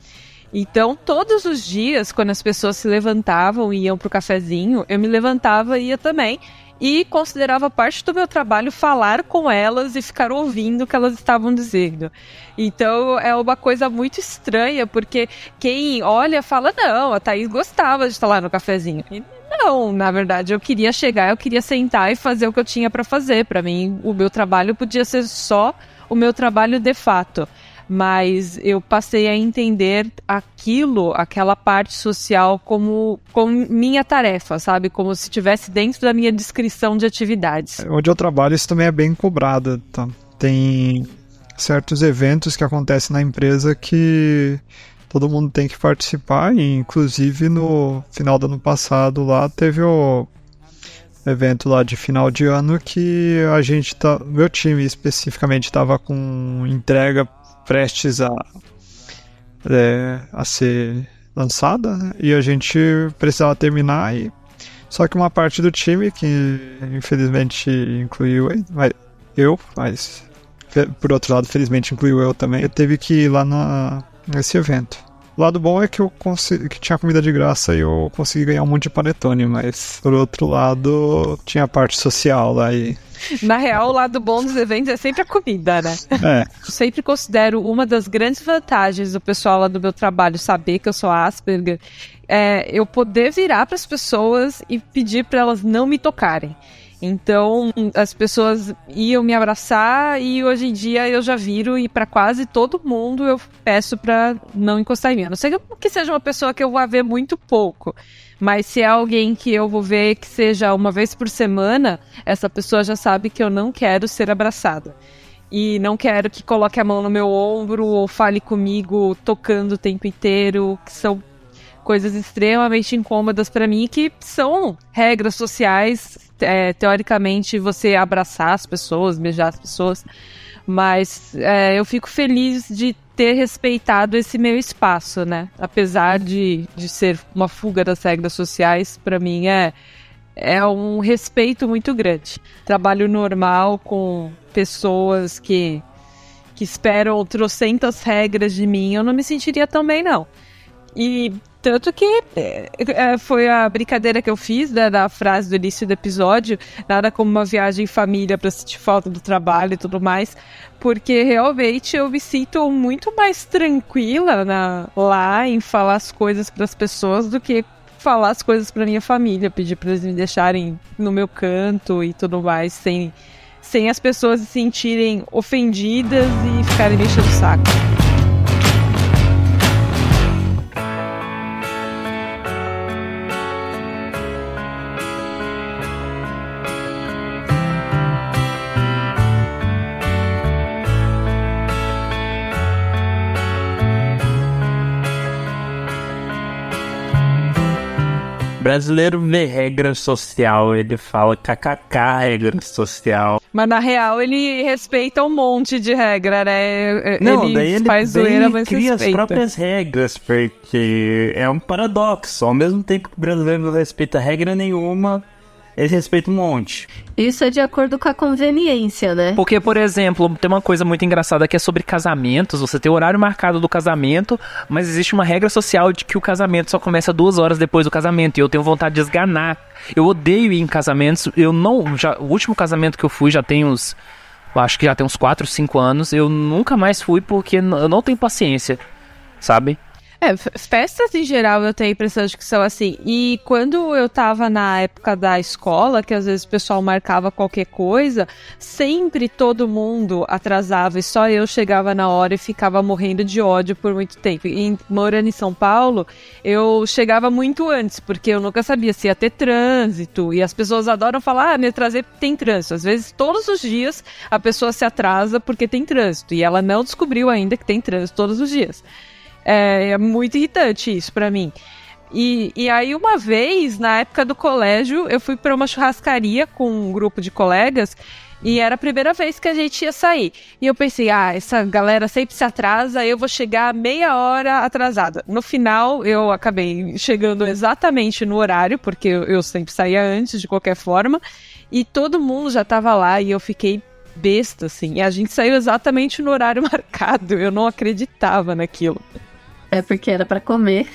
Então, todos os dias, quando as pessoas se levantavam e iam pro cafezinho, eu me levantava e ia também. E considerava parte do meu trabalho falar com elas e ficar ouvindo o que elas estavam dizendo. Então, é uma coisa muito estranha, porque quem olha fala, não, a Thaís gostava de estar lá no cafezinho. E não, na verdade, eu queria chegar, eu queria sentar e fazer o que eu tinha para fazer. Para mim, o meu trabalho podia ser só o meu trabalho de fato. Mas eu passei a entender aquilo, aquela parte social como, como minha tarefa, sabe? Como se estivesse dentro da minha descrição de atividades. Onde eu trabalho isso também é bem cobrado, tá? Tem certos eventos que acontecem na empresa que todo mundo tem que participar, e inclusive no final do ano passado lá teve o evento lá de final de ano que a gente tá, meu time especificamente estava com entrega prestes a, é, a ser lançada, né? E a gente precisava terminar e... só que uma parte do time que infelizmente incluiu eu, mas por outro lado felizmente incluiu eu também, eu teve que ir lá na, nesse evento. O lado bom é que eu consegui, que tinha comida de graça e eu consegui ganhar um monte de panetone, mas por outro lado tinha a parte social lá e... Na real, o lado bom dos eventos é sempre a comida, né? É. Eu sempre considero uma das grandes vantagens do pessoal lá do meu trabalho saber que eu sou Asperger, é, eu poder virar para as pessoas e pedir para elas não me tocarem. Então, as pessoas iam me abraçar e hoje em dia eu já viro e pra quase todo mundo eu peço pra não encostar em mim. A não ser que seja uma pessoa que eu vou ver muito pouco, mas se é alguém que eu vou ver que seja uma vez por semana, essa pessoa já sabe que eu não quero ser abraçada. E não quero que coloque a mão no meu ombro ou fale comigo tocando o tempo inteiro, que são coisas extremamente incômodas pra mim, que são regras sociais. É, teoricamente, você abraçar as pessoas, beijar as pessoas, mas é, eu fico feliz de ter respeitado esse meu espaço, né? Apesar de, de ser uma fuga das regras sociais, para mim é, é um respeito muito grande. Trabalho normal com pessoas que, que esperam trocentas regras de mim, eu não me sentiria tão bem, não. E tanto que é, foi a brincadeira que eu fiz, né, da frase do início do episódio, nada como uma viagem em família para sentir falta do trabalho e tudo mais, porque realmente eu me sinto muito mais tranquila na, lá em falar as coisas para as pessoas do que falar as coisas para minha família, pedir para eles me deixarem no meu canto e tudo mais, sem, sem as pessoas se sentirem ofendidas e ficarem me enchendo o saco. Brasileiro vê regra social, ele fala kkk, regra social. Mas na real ele respeita um monte de regra, né? Não, ele daí ele, faz daí zoeira, ele mas cria respeita. As próprias regras, porque é um paradoxo. Ao mesmo tempo que o brasileiro não respeita regra nenhuma, ele respeita um monte. Isso é de acordo com a conveniência, né? Porque, por exemplo, tem uma coisa muito engraçada que é sobre casamentos. Você tem o horário marcado do casamento, mas existe uma regra social de que o casamento só começa duas horas depois do casamento. E eu tenho vontade de esganar. Eu odeio ir em casamentos. Eu não... Já, o último casamento que eu fui já tem uns... Acho que já tem uns quatro, cinco anos. Eu nunca mais fui porque eu não tenho paciência, sabe? É, festas em geral eu tenho a impressão de que são assim, e quando eu tava na época da escola, que às vezes o pessoal marcava qualquer coisa, sempre todo mundo atrasava e só eu chegava na hora e ficava morrendo de ódio por muito tempo. E morando em São Paulo, eu chegava muito antes, porque eu nunca sabia se ia ter trânsito, e as pessoas adoram falar, ah, me atrasei porque tem trânsito. Às vezes todos os dias a pessoa se atrasa porque tem trânsito, e ela não descobriu ainda que tem trânsito todos os dias. É, é muito irritante isso pra mim. E, e aí uma vez, na época do colégio, eu fui pra uma churrascaria com um grupo de colegas e era a primeira vez que a gente ia sair. E eu pensei, ah, essa galera sempre se atrasa, eu vou chegar meia hora atrasada. No final, eu acabei chegando exatamente no horário, porque eu, eu sempre saía antes de qualquer forma, e todo mundo já tava lá e eu fiquei besta, assim. E a gente saiu exatamente no horário marcado, eu não acreditava naquilo. É porque era pra comer.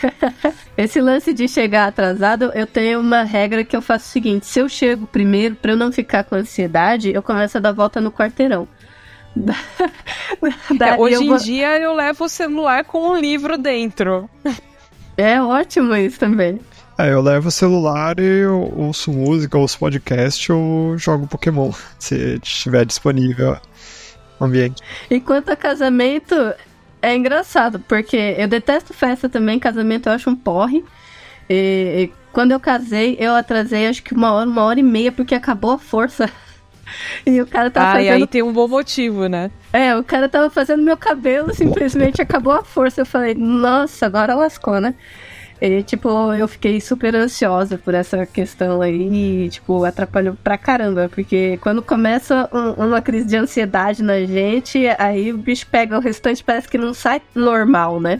Esse lance de chegar atrasado, eu tenho uma regra que eu faço o seguinte: se eu chego primeiro, pra eu não ficar com ansiedade, eu começo a dar volta no quarteirão. É, hoje em vou... dia eu levo o celular com um livro dentro. É ótimo isso também. É, eu levo o celular e eu ouço música, ouço podcast ou jogo Pokémon, se estiver disponível o ambiente. E quanto a casamento... É engraçado, porque eu detesto festa também, casamento eu acho um porre. E, e quando eu casei, eu atrasei acho que uma hora, uma hora e meia, porque acabou a força. E o cara tava ah, fazendo... Ah, e aí tem um bom motivo, né? É, o cara tava fazendo meu cabelo, simplesmente acabou a força. Eu falei, nossa, agora lascou, né? E, tipo, eu fiquei super ansiosa por essa questão aí e, tipo, atrapalhou pra caramba, porque quando começa um, uma crise de ansiedade na gente, aí o bicho pega o restante, parece que não sai normal, né?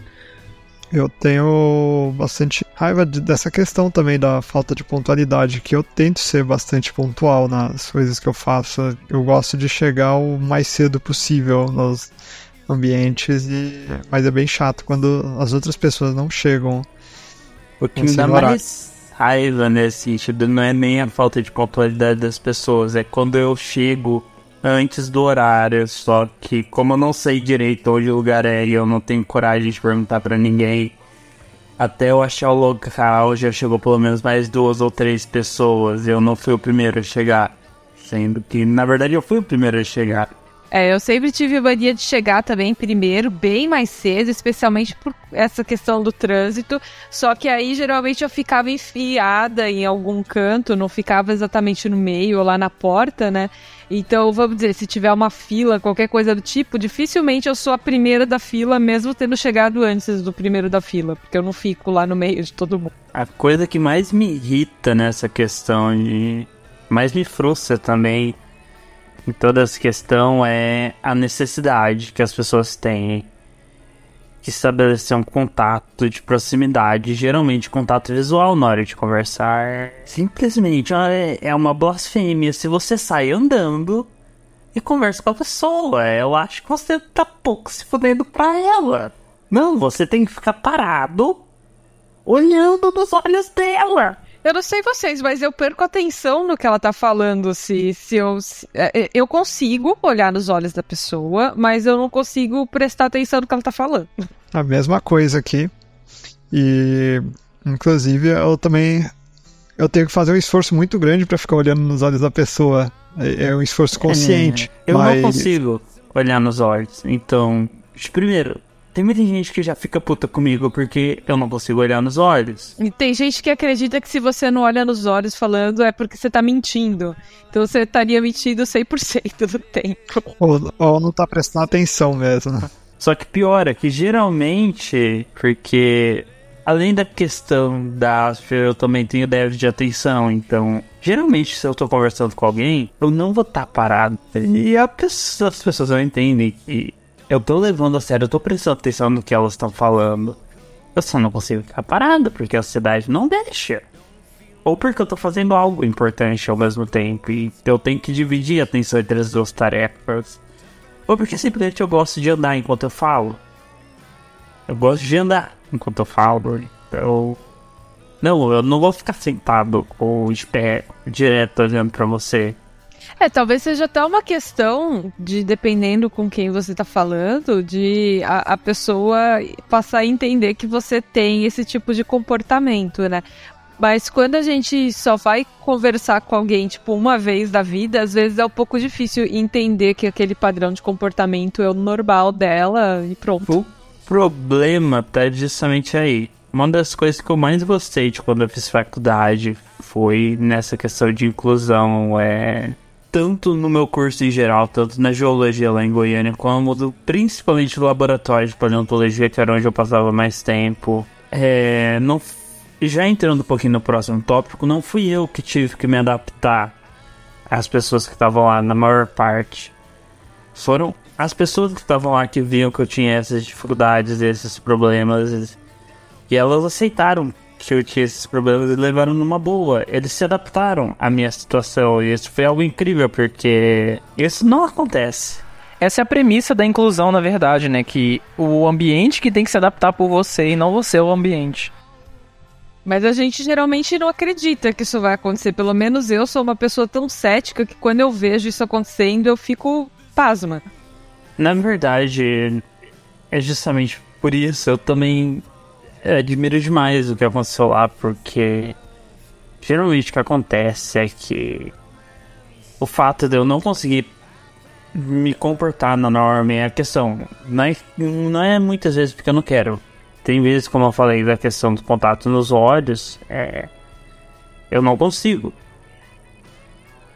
Eu tenho bastante raiva de, dessa questão também da falta de pontualidade, que eu tento ser bastante pontual nas coisas que eu faço. Eu gosto de chegar o mais cedo possível nos ambientes, e, mas é bem chato quando as outras pessoas não chegam. O que me dá mais raiva nesse sentido não é nem a falta de pontualidade das pessoas, é quando eu chego antes do horário, só que como eu não sei direito onde o lugar é e eu não tenho coragem de perguntar pra ninguém, Até eu achar o local já chegou pelo menos mais duas ou três pessoas. Eu não fui o primeiro a chegar. Sendo que, na verdade, eu fui o primeiro a chegar. É, eu sempre tive a mania de chegar também primeiro, bem mais cedo, especialmente por essa questão do trânsito. Só que aí, geralmente, eu ficava enfiada em algum canto, não ficava exatamente no meio ou lá na porta, né? Então, vamos dizer, se tiver uma fila, qualquer coisa do tipo, dificilmente eu sou a primeira da fila, mesmo tendo chegado antes do primeiro da fila, porque eu não fico lá no meio de todo mundo. A coisa que mais me irrita nessa questão de... mais me frustra também... em toda essa questão é a necessidade que as pessoas têm de estabelecer um contato de proximidade, geralmente contato visual na hora de conversar. Simplesmente é uma blasfêmia se você sai andando e conversa com a pessoa. Eu acho que você tá pouco se fudendo pra ela. Não, você tem que ficar parado olhando nos olhos dela. Eu não sei vocês, mas eu perco atenção no que ela tá falando. Se, se eu, se, eu consigo olhar nos olhos da pessoa, mas eu não consigo prestar atenção no que ela tá falando. A mesma coisa aqui. E, inclusive, eu também... eu tenho que fazer um esforço muito grande pra ficar olhando nos olhos da pessoa. É um esforço consciente. É, eu mas... não consigo olhar nos olhos. Então, primeiro... tem muita gente que já fica puta comigo porque eu não consigo olhar nos olhos. E tem gente que acredita que se você não olha nos olhos falando é porque você tá mentindo. Então você estaria mentindo cem por cento do tempo. Ou, ou não tá prestando atenção mesmo. Só que pior é que geralmente, porque além da questão da Asperger, eu também tenho déficit de atenção. Então, geralmente se eu tô conversando com alguém, eu não vou estar tá parado. E a pessoa, as pessoas não entendem que... eu tô levando a sério, eu tô prestando atenção no que elas estão falando. Eu só não consigo ficar parado, porque a sociedade não deixa. Ou porque eu tô fazendo algo importante ao mesmo tempo, e eu tenho que dividir a atenção entre as duas tarefas. Ou porque simplesmente eu gosto de andar enquanto eu falo. Eu gosto de andar enquanto eu falo, então... não, eu não vou ficar sentado ou de pé, direto olhando pra você. É, talvez seja até uma questão de, dependendo com quem você tá falando, de a, a pessoa passar a entender que você tem esse tipo de comportamento, né? Mas quando a gente só vai conversar com alguém, tipo, uma vez da vida, às vezes é um pouco difícil entender que aquele padrão de comportamento é o normal dela e pronto. O problema tá justamente aí. Uma das coisas que eu mais gostei de quando eu fiz faculdade foi nessa questão de inclusão, é... tanto no meu curso em geral, tanto na geologia lá em Goiânia, como do, principalmente no laboratório de paleontologia, que era onde eu passava mais tempo. É, não, já entrando um pouquinho no próximo tópico, não fui eu que tive que me adaptar às pessoas que estavam lá, na maior parte. Foram as pessoas que estavam lá que viam que eu tinha essas dificuldades, esses problemas, e elas aceitaram que eu tinha esses problemas e levaram numa boa. Eles se adaptaram à minha situação e isso foi algo incrível, porque isso não acontece. Essa é a premissa da inclusão, na verdade, né? Que o ambiente que tem que se adaptar por você e não você ao ambiente. Mas a gente geralmente não acredita que isso vai acontecer. Pelo menos eu sou uma pessoa tão cética que quando eu vejo isso acontecendo eu fico pasma. Na verdade, é justamente por isso eu também... admiro demais o que aconteceu lá, porque geralmente o que acontece é que o fato de eu não conseguir me comportar na norma é a questão. Não é, não é muitas vezes porque eu não quero. Tem vezes, como eu falei, da questão do contato nos olhos, é, eu não consigo.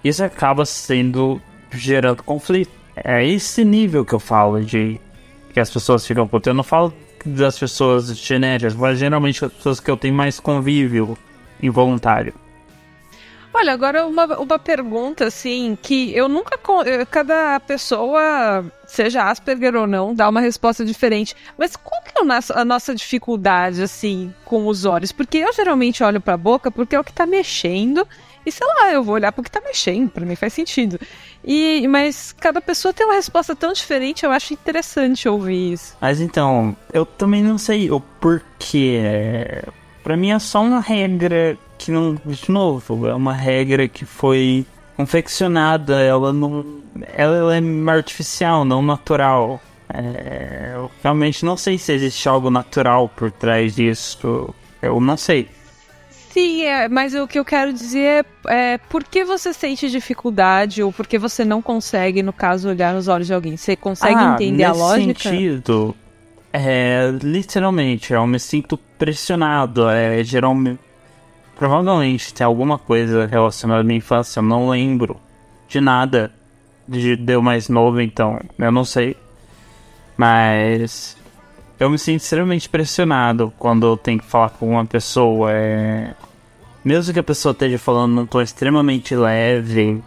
Isso acaba sendo gerando conflito. É esse nível que eu falo de que as pessoas ficam putas. Eu não falo das pessoas genéricas, mas geralmente as pessoas que eu tenho mais convívio involuntário. Olha, agora uma, uma pergunta assim, que eu nunca... cada pessoa, seja Asperger ou não, dá uma resposta diferente, mas qual que é a nossa dificuldade assim, com os olhos? Porque eu geralmente olho pra boca porque é o que tá mexendo e sei lá, eu vou olhar pro que tá mexendo, pra mim faz sentido. E, mas cada pessoa tem uma resposta tão diferente, eu acho interessante ouvir isso. Mas então, eu também não sei o porquê. Pra mim é só uma regra que não... de novo, é uma regra que foi confeccionada, ela não... ela é artificial, não natural. É, eu realmente não sei se existe algo natural por trás disso. Eu não sei. Sim, é, mas o que eu quero dizer é, é por que você sente dificuldade ou por que você não consegue, no caso, olhar nos olhos de alguém? Você consegue ah, entender a lógica? Ah, nesse sentido, é, literalmente, eu me sinto pressionado. É, geralmente, provavelmente tem alguma coisa relacionada à minha infância, eu não lembro de nada de, de eu mais novo, então eu não sei. Mas eu me sinto extremamente pressionado quando eu tenho que falar com uma pessoa. É... Mesmo que a pessoa esteja falando num tom extremamente leve,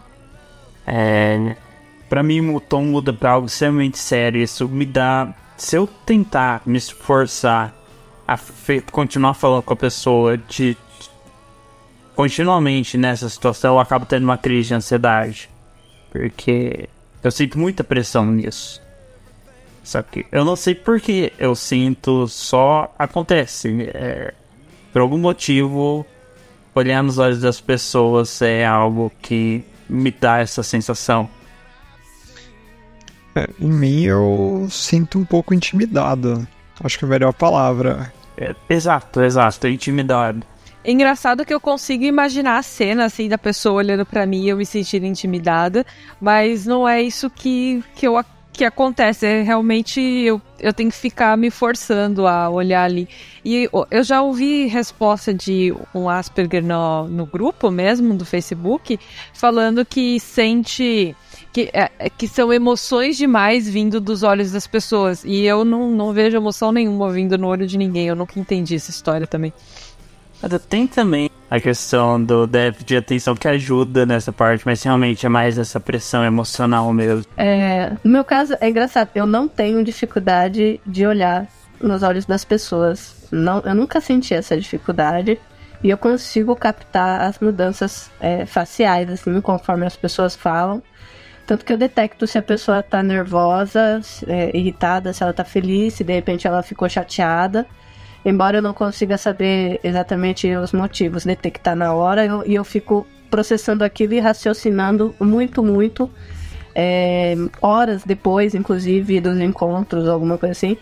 é... pra mim o tom muda pra algo extremamente sério. Isso me dá... Se eu tentar me esforçar a fe... continuar falando com a pessoa de... continuamente nessa situação, eu acabo tendo uma crise de ansiedade. Porque eu sinto muita pressão nisso. Só que eu não sei por que eu sinto, só acontece. É, por algum motivo, olhar nos olhos das pessoas é algo que me dá essa sensação. É, em mim, eu sinto um pouco intimidado. Acho que é a melhor palavra. É, exato, exato, intimidado. Engraçado que eu consigo imaginar a cena, assim, da pessoa olhando pra mim e eu me sentindo intimidada, mas não é isso que, que eu acredito. Que acontece, é realmente eu, eu tenho que ficar me forçando a olhar ali. E eu já ouvi resposta de um Asperger no, no grupo mesmo, do Facebook, falando que sente que, é, que são emoções demais vindo dos olhos das pessoas. E eu não, não vejo emoção nenhuma vindo no olho de ninguém, eu nunca entendi essa história também. Tem também a questão do déficit de atenção que ajuda nessa parte, mas realmente é mais essa pressão emocional mesmo. É, no meu caso, é engraçado, eu não tenho dificuldade de olhar nos olhos das pessoas. Não, eu nunca senti essa dificuldade e eu consigo captar as mudanças é, faciais, assim, conforme as pessoas falam. Tanto que eu detecto se a pessoa tá nervosa, é, irritada, se ela tá feliz, se de repente ela ficou chateada. Embora eu não consiga saber exatamente os motivos, detectar na hora, e eu, eu fico processando aquilo e raciocinando muito, muito, é, horas depois, inclusive, dos encontros, alguma coisa assim,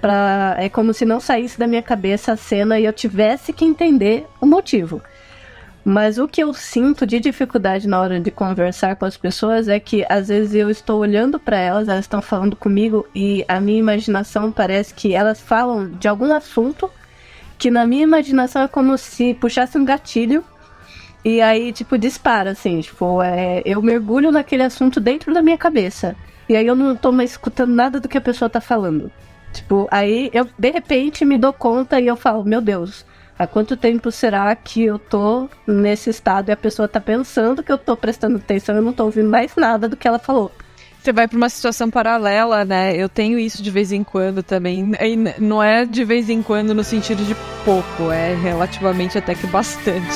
pra, é como se não saísse da minha cabeça a cena e eu tivesse que entender o motivo. Mas o que eu sinto de dificuldade na hora de conversar com as pessoas é que, às vezes, eu estou olhando para elas, elas estão falando comigo e a minha imaginação parece que elas falam de algum assunto que, na minha imaginação, é como se puxasse um gatilho e aí, tipo, dispara, assim, tipo, é, eu mergulho naquele assunto dentro da minha cabeça e aí eu não estou mais escutando nada do que a pessoa está falando. Tipo, aí eu, de repente, me dou conta e eu falo, meu Deus... Há quanto tempo será que eu tô nesse estado e a pessoa tá pensando que eu tô prestando atenção e eu não tô ouvindo mais nada do que ela falou? Você vai pra uma situação paralela, né? Eu tenho isso de vez em quando também. E não é de vez em quando no sentido de pouco, é relativamente até que bastante.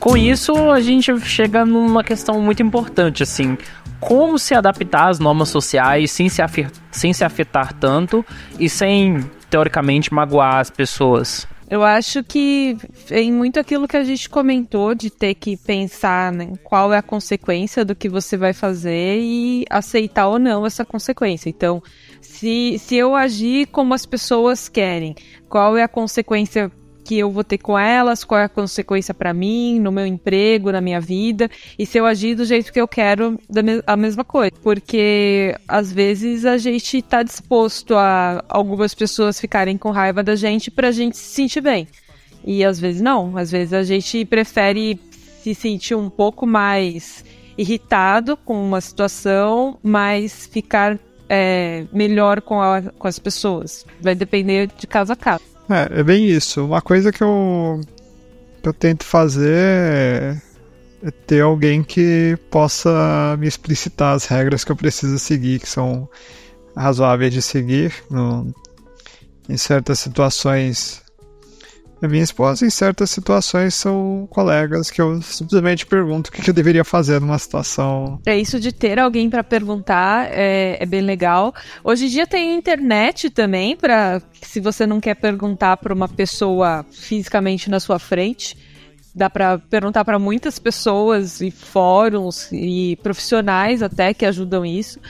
Com isso, a gente chega numa questão muito importante, assim, como se adaptar às normas sociais sem se, afir- sem se afetar tanto e sem, teoricamente, magoar as pessoas. Eu acho que em muito aquilo que a gente comentou de ter que pensar, né, qual é a consequência do que você vai fazer e aceitar ou não essa consequência. Então, se, se eu agir como as pessoas querem, qual é a consequência que eu vou ter com elas, qual é a consequência para mim, no meu emprego, na minha vida, e se eu agir do jeito que eu quero, a mesma coisa. Porque, às vezes, a gente tá disposto a algumas pessoas ficarem com raiva da gente pra gente se sentir bem. E, às vezes, não. Às vezes, a gente prefere se sentir um pouco mais irritado com uma situação, mas ficar é, melhor com, a, com as pessoas. Vai depender de caso a caso. É, é bem isso. Uma coisa que eu, que eu tento fazer ter alguém que possa me explicitar as regras que eu preciso seguir, que são razoáveis de seguir no, em certas situações. A minha esposa, em certas situações, são colegas que eu simplesmente pergunto o que eu deveria fazer numa situação. É isso de ter alguém para perguntar, é, é bem legal. Hoje em dia tem internet também, pra, se você não quer perguntar para uma pessoa fisicamente na sua frente, dá para perguntar para muitas pessoas e fóruns e profissionais até que ajudam isso.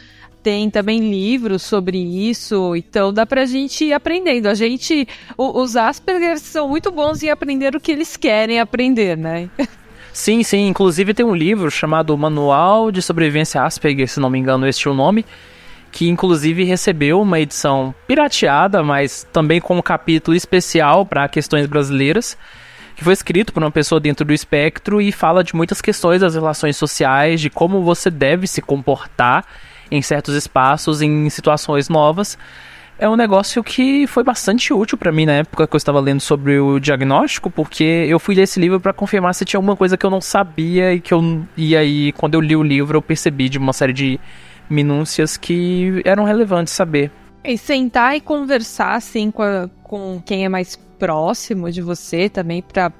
Tem também livros sobre isso, então dá pra gente ir aprendendo. A gente, o, os Aspergers são muito bons em aprender o que eles querem aprender, né? Sim, sim, inclusive tem um livro chamado Manual de Sobrevivência Asperger, se não me engano este é o nome, que inclusive recebeu uma edição pirateada, mas também com um capítulo especial para questões brasileiras, que foi escrito por uma pessoa dentro do espectro e fala de muitas questões das relações sociais, de como você deve se comportar em certos espaços, em situações novas. É um negócio que foi bastante útil para mim na época que eu estava lendo sobre o diagnóstico, porque eu fui ler esse livro para confirmar se tinha alguma coisa que eu não sabia, e, que eu, e aí quando eu li o livro eu percebi de uma série de minúcias que eram relevantes saber. E sentar e conversar assim com, a, com quem é mais próximo de você também, para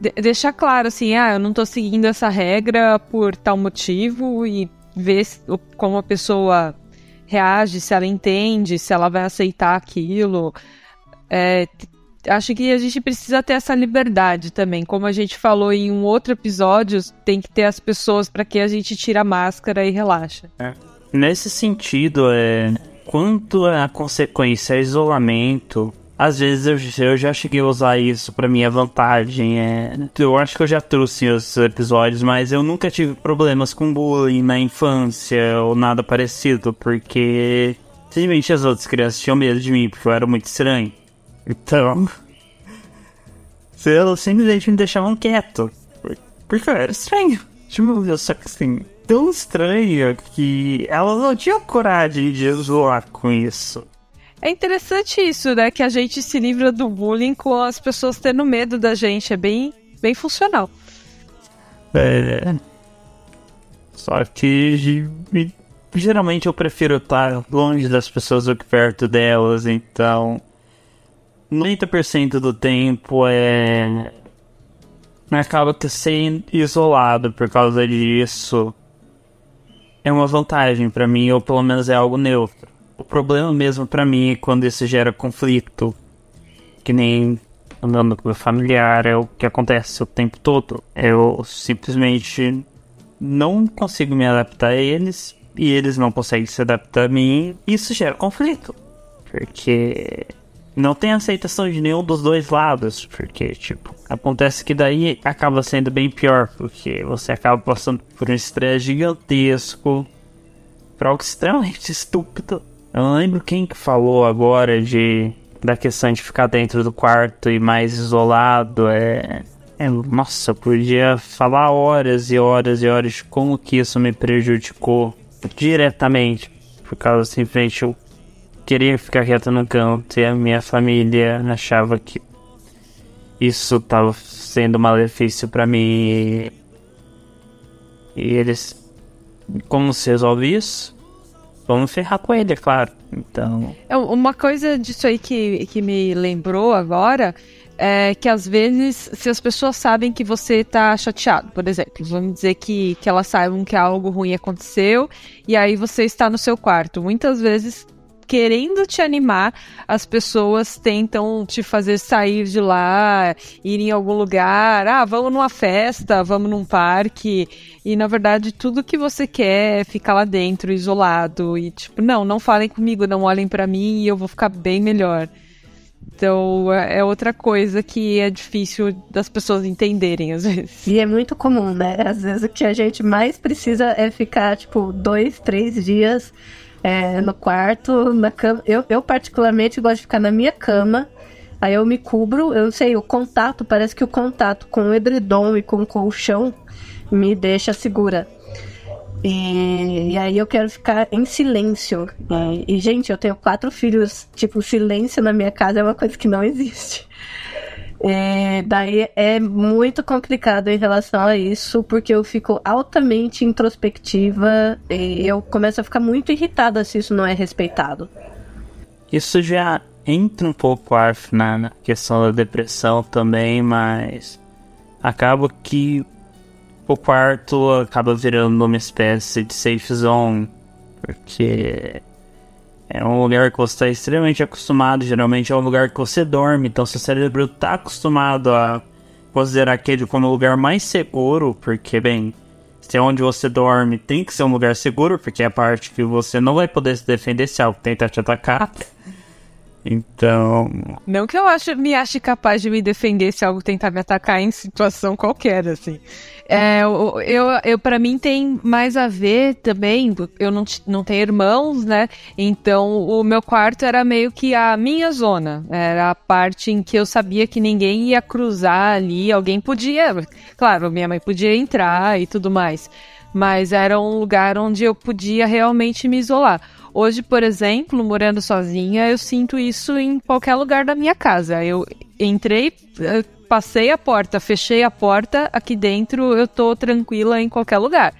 de- deixar claro assim, ah, eu não tô seguindo essa regra por tal motivo, e ver como a pessoa reage, se ela entende, se ela vai aceitar aquilo. É, acho que a gente precisa ter essa liberdade também. Como a gente falou em um outro episódio, tem que ter as pessoas para que a gente tire a máscara e relaxa. É. Nesse sentido, é, quanto à consequência, isolamento, às vezes eu, eu já cheguei a usar isso pra minha vantagem. É, eu acho que eu já trouxe os episódios, mas eu nunca tive problemas com bullying na infância ou nada parecido, porque simplesmente as outras crianças tinham medo de mim, porque eu era muito estranho. Então, elas simplesmente me deixavam quieto, porque eu era estranho. Eu só que assim, tão estranho que elas não tinham coragem de zoar com isso. É interessante isso, né? Que a gente se livra do bullying com as pessoas tendo medo da gente. É bem, bem funcional. É. Só que geralmente eu prefiro estar longe das pessoas do que perto delas. Então, noventa por cento do tempo é... acaba sendo isolado por causa disso. É uma vantagem pra mim, ou pelo menos é algo neutro. O problema mesmo pra mim é quando isso gera conflito, que nem andando com meu familiar, é o que acontece o tempo todo. Eu simplesmente não consigo me adaptar a eles, e eles não conseguem se adaptar a mim, e isso gera conflito, porque não tem aceitação de nenhum dos dois lados, porque, tipo, acontece que daí acaba sendo bem pior, porque você acaba passando por um estresse gigantesco, pra algo extremamente estúpido. Eu não lembro quem que falou agora de da questão de ficar dentro do quarto e mais isolado. É, é nossa, eu podia falar horas e horas e horas de como que isso me prejudicou diretamente, por causa simplesmente eu queria ficar quieto no canto e a minha família achava que isso tava sendo um malefício pra mim, e, e eles, como se resolve isso? Vamos ferrar com ele, é claro. Então, uma coisa disso aí que, que me lembrou agora é que, às vezes, se as pessoas sabem que você tá chateado, por exemplo, vamos dizer que, que elas saibam que algo ruim aconteceu e aí você está no seu quarto. Muitas vezes, querendo te animar, as pessoas tentam te fazer sair de lá, ir em algum lugar, ah, vamos numa festa, vamos num parque. E, na verdade, tudo que você quer é ficar lá dentro, isolado. E, tipo, não, não falem comigo, não olhem pra mim e eu vou ficar bem melhor. Então, é outra coisa que é difícil das pessoas entenderem, às vezes. E é muito comum, né? Às vezes, o que a gente mais precisa é ficar, tipo, dois, três dias é, no quarto, na cama. Eu, eu, particularmente, gosto de ficar na minha cama. Aí eu me cubro. Eu não sei, o contato, parece que o contato com o edredom e com o colchão me deixa segura. E, e aí eu quero ficar em silêncio. Né? E, gente, eu tenho quatro filhos. Tipo, silêncio na minha casa é uma coisa que não existe. É, daí é muito complicado em relação a isso, porque eu fico altamente introspectiva e eu começo a ficar muito irritada se isso não é respeitado. Isso já entra um pouco na, na questão da depressão também, mas acaba que o quarto acaba virando uma espécie de safe zone, porque é um lugar que você está extremamente acostumado, geralmente é um lugar que você dorme, então seu cérebro está acostumado a considerar aquele como o lugar mais seguro, porque, bem, se é onde você dorme tem que ser um lugar seguro, porque é a parte que você não vai poder se defender se algo tenta te atacar. Então... Não que eu acho, me ache capaz de me defender se algo tentar me atacar em situação qualquer, assim. É, eu, eu, eu, pra mim tem mais a ver também, eu não, não tenho irmãos, né? Então o meu quarto era meio que a minha zona. Era a parte em que eu sabia que ninguém ia cruzar ali, alguém podia. Claro, minha mãe podia entrar e tudo mais. Mas era um lugar onde eu podia realmente me isolar. Hoje, por exemplo, morando sozinha, eu sinto isso em qualquer lugar da minha casa. Eu entrei, passei a porta, fechei a porta, aqui dentro eu tô tranquila em qualquer lugar.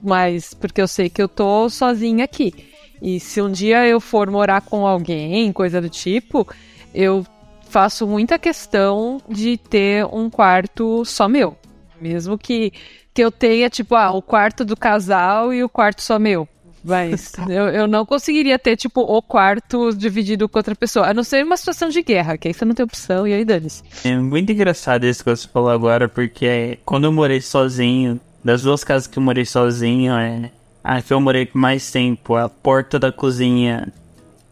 Mas porque eu sei que eu tô sozinha aqui. E se um dia eu for morar com alguém, coisa do tipo, eu faço muita questão de ter um quarto só meu. Mesmo que, que eu tenha, tipo, ah, o quarto do casal e o quarto só meu. Mas eu, eu não conseguiria ter, tipo, o quarto dividido com outra pessoa. A não ser uma situação de guerra, que aí você não tem opção e aí dane-se. É muito engraçado isso que você falou agora, porque quando eu morei sozinho, das duas casas que eu morei sozinho, é, a que eu morei por mais tempo, a porta da cozinha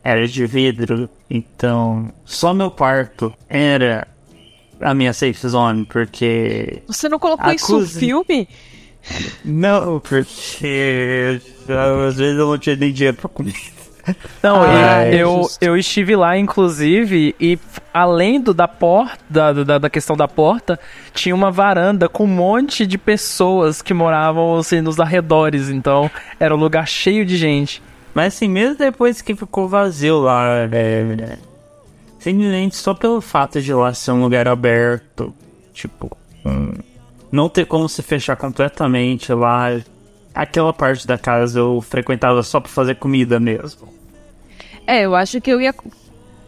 era de vidro. Então, só meu quarto era a minha safe zone, porque... Você não colocou isso no filme? Não, porque às vezes eu não tinha nem dinheiro pra comer. Não, ah, eu, é eu, eu estive lá, inclusive, e além do, da, porta, da, da, da questão da porta, tinha uma varanda com um monte de pessoas que moravam assim, nos arredores, então era um lugar cheio de gente. Mas assim, mesmo depois que ficou vazio lá, né, simplesmente só pelo fato de lá ser um lugar aberto, tipo... Hum. Não ter como se fechar completamente lá. Aquela parte da casa eu frequentava só pra fazer comida mesmo. É, eu acho que eu ia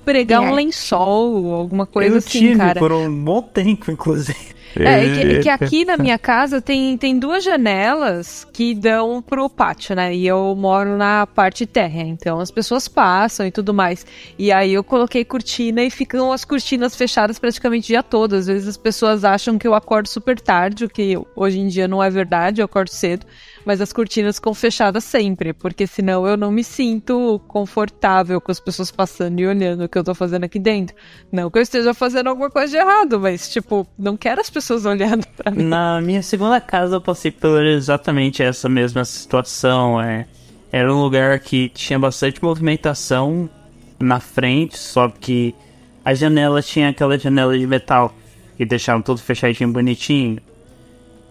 pregar é. um lençol ou alguma coisa eu assim, tive, cara. Eu tive por um bom tempo, inclusive. É, e que, e que aqui na minha casa tem, tem duas janelas que dão pro pátio, né? E eu moro na parte térrea, então as pessoas passam e tudo mais. E aí eu coloquei cortina e ficam as cortinas fechadas praticamente o dia todo. Às vezes as pessoas acham que eu acordo super tarde, o que hoje em dia não é verdade, eu acordo cedo. Mas as cortinas ficam fechadas sempre, porque senão eu não me sinto confortável com as pessoas passando e olhando o que eu tô fazendo aqui dentro. Não que eu esteja fazendo alguma coisa de errado, mas tipo, não quero as pessoas olhando pra mim. Na minha segunda casa eu passei por exatamente essa mesma situação. É. Era um lugar que tinha bastante movimentação na frente, só que a janela tinha aquela janela de metal que deixava tudo fechadinho bonitinho.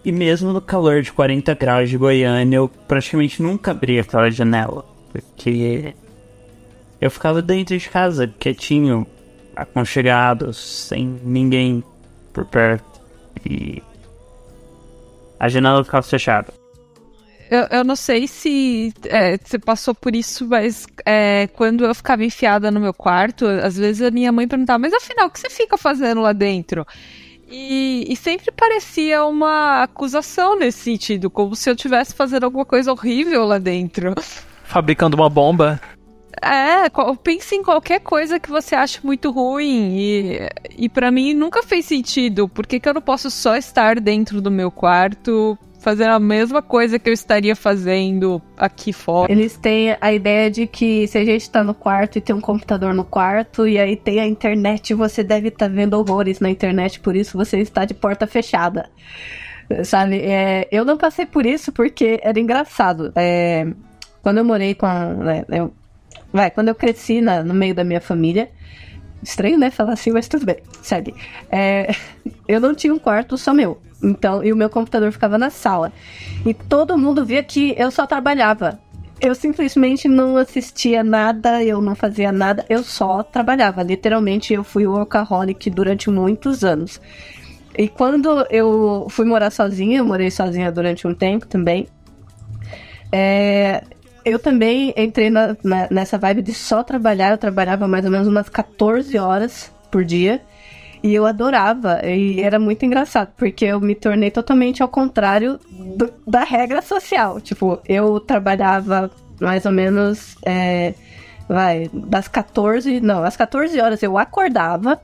E mesmo no calor de quarenta graus de Goiânia, eu praticamente nunca abria aquela janela, porque eu ficava dentro de casa, quietinho, aconchegado, sem ninguém por perto. E a janela ficava fechada. Eu, eu não sei se é, você passou por isso, mas é, quando eu ficava enfiada no meu quarto, às vezes a minha mãe perguntava, mas afinal, o que você fica fazendo lá dentro? E, e sempre parecia uma acusação nesse sentido, como se eu estivesse fazendo alguma coisa horrível lá dentro. Fabricando uma bomba. É, pense em qualquer coisa que você ache muito ruim e, e pra mim nunca fez sentido. Por que que eu não posso só estar dentro do meu quarto fazendo a mesma coisa que eu estaria fazendo aqui fora? Eles têm a ideia de que se a gente tá no quarto e tem um computador no quarto e aí tem a internet, você deve estar vendo horrores na internet, por isso você está de porta fechada. Sabe, é, eu não passei por isso porque era engraçado. É, quando eu morei com a... Né, eu, Vai, quando eu cresci na, no meio da minha família, estranho, né, falar assim, mas tudo bem, segue. É, eu não tinha um quarto só meu, então, e o meu computador ficava na sala. E todo mundo via que eu só trabalhava. Eu simplesmente não assistia nada, eu não fazia nada, eu só trabalhava. Literalmente, eu fui workaholic durante muitos anos. E quando eu fui morar sozinha, eu morei sozinha durante um tempo também, é, eu também entrei na, na, nessa vibe de só trabalhar. Eu trabalhava mais ou menos umas catorze horas por dia. E eu adorava, e era muito engraçado, porque eu me tornei totalmente ao contrário do, da regra social. Tipo, eu trabalhava mais ou menos, é, vai, das catorze, não, às catorze horas eu acordava,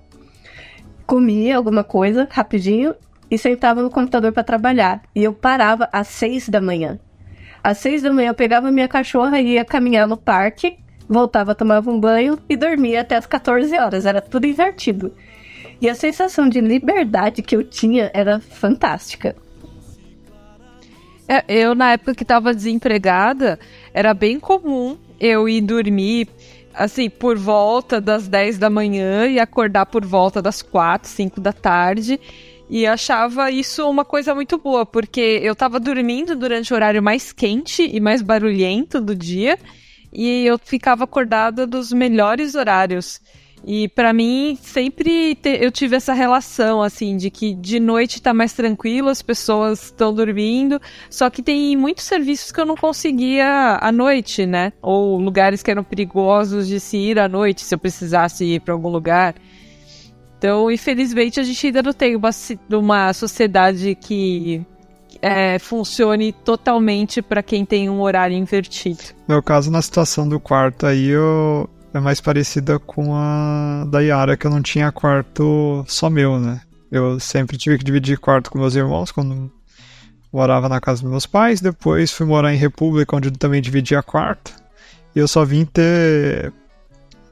comia alguma coisa rapidinho e sentava no computador para trabalhar. E eu parava às seis da manhã. Às seis da manhã eu pegava minha cachorra e ia caminhar no parque, voltava, tomava um banho e dormia até as catorze horas, era tudo invertido. E a sensação de liberdade que eu tinha era fantástica. Eu, na época que estava desempregada, era bem comum eu ir dormir, assim, por volta das dez da manhã e acordar por volta das quatro, cinco da tarde. E achava isso uma coisa muito boa, porque eu estava dormindo durante o horário mais quente e mais barulhento do dia. E eu ficava acordada dos melhores horários. E pra mim, sempre te, eu tive essa relação, assim, de que de noite tá mais tranquilo, as pessoas estão dormindo, só que tem muitos serviços que eu não conseguia à noite, né? Ou lugares que eram perigosos de se ir à noite, se eu precisasse ir pra algum lugar. Então, infelizmente, a gente ainda não tem uma, uma sociedade que é, funcione totalmente pra quem tem um horário invertido. No meu caso, na situação do quarto aí, eu... é mais parecida com a da Yara, que eu não tinha quarto só meu, né? Eu sempre tive que dividir quarto com meus irmãos, quando morava na casa dos meus pais. Depois fui morar em República, onde eu também dividia quarto. E eu só vim ter...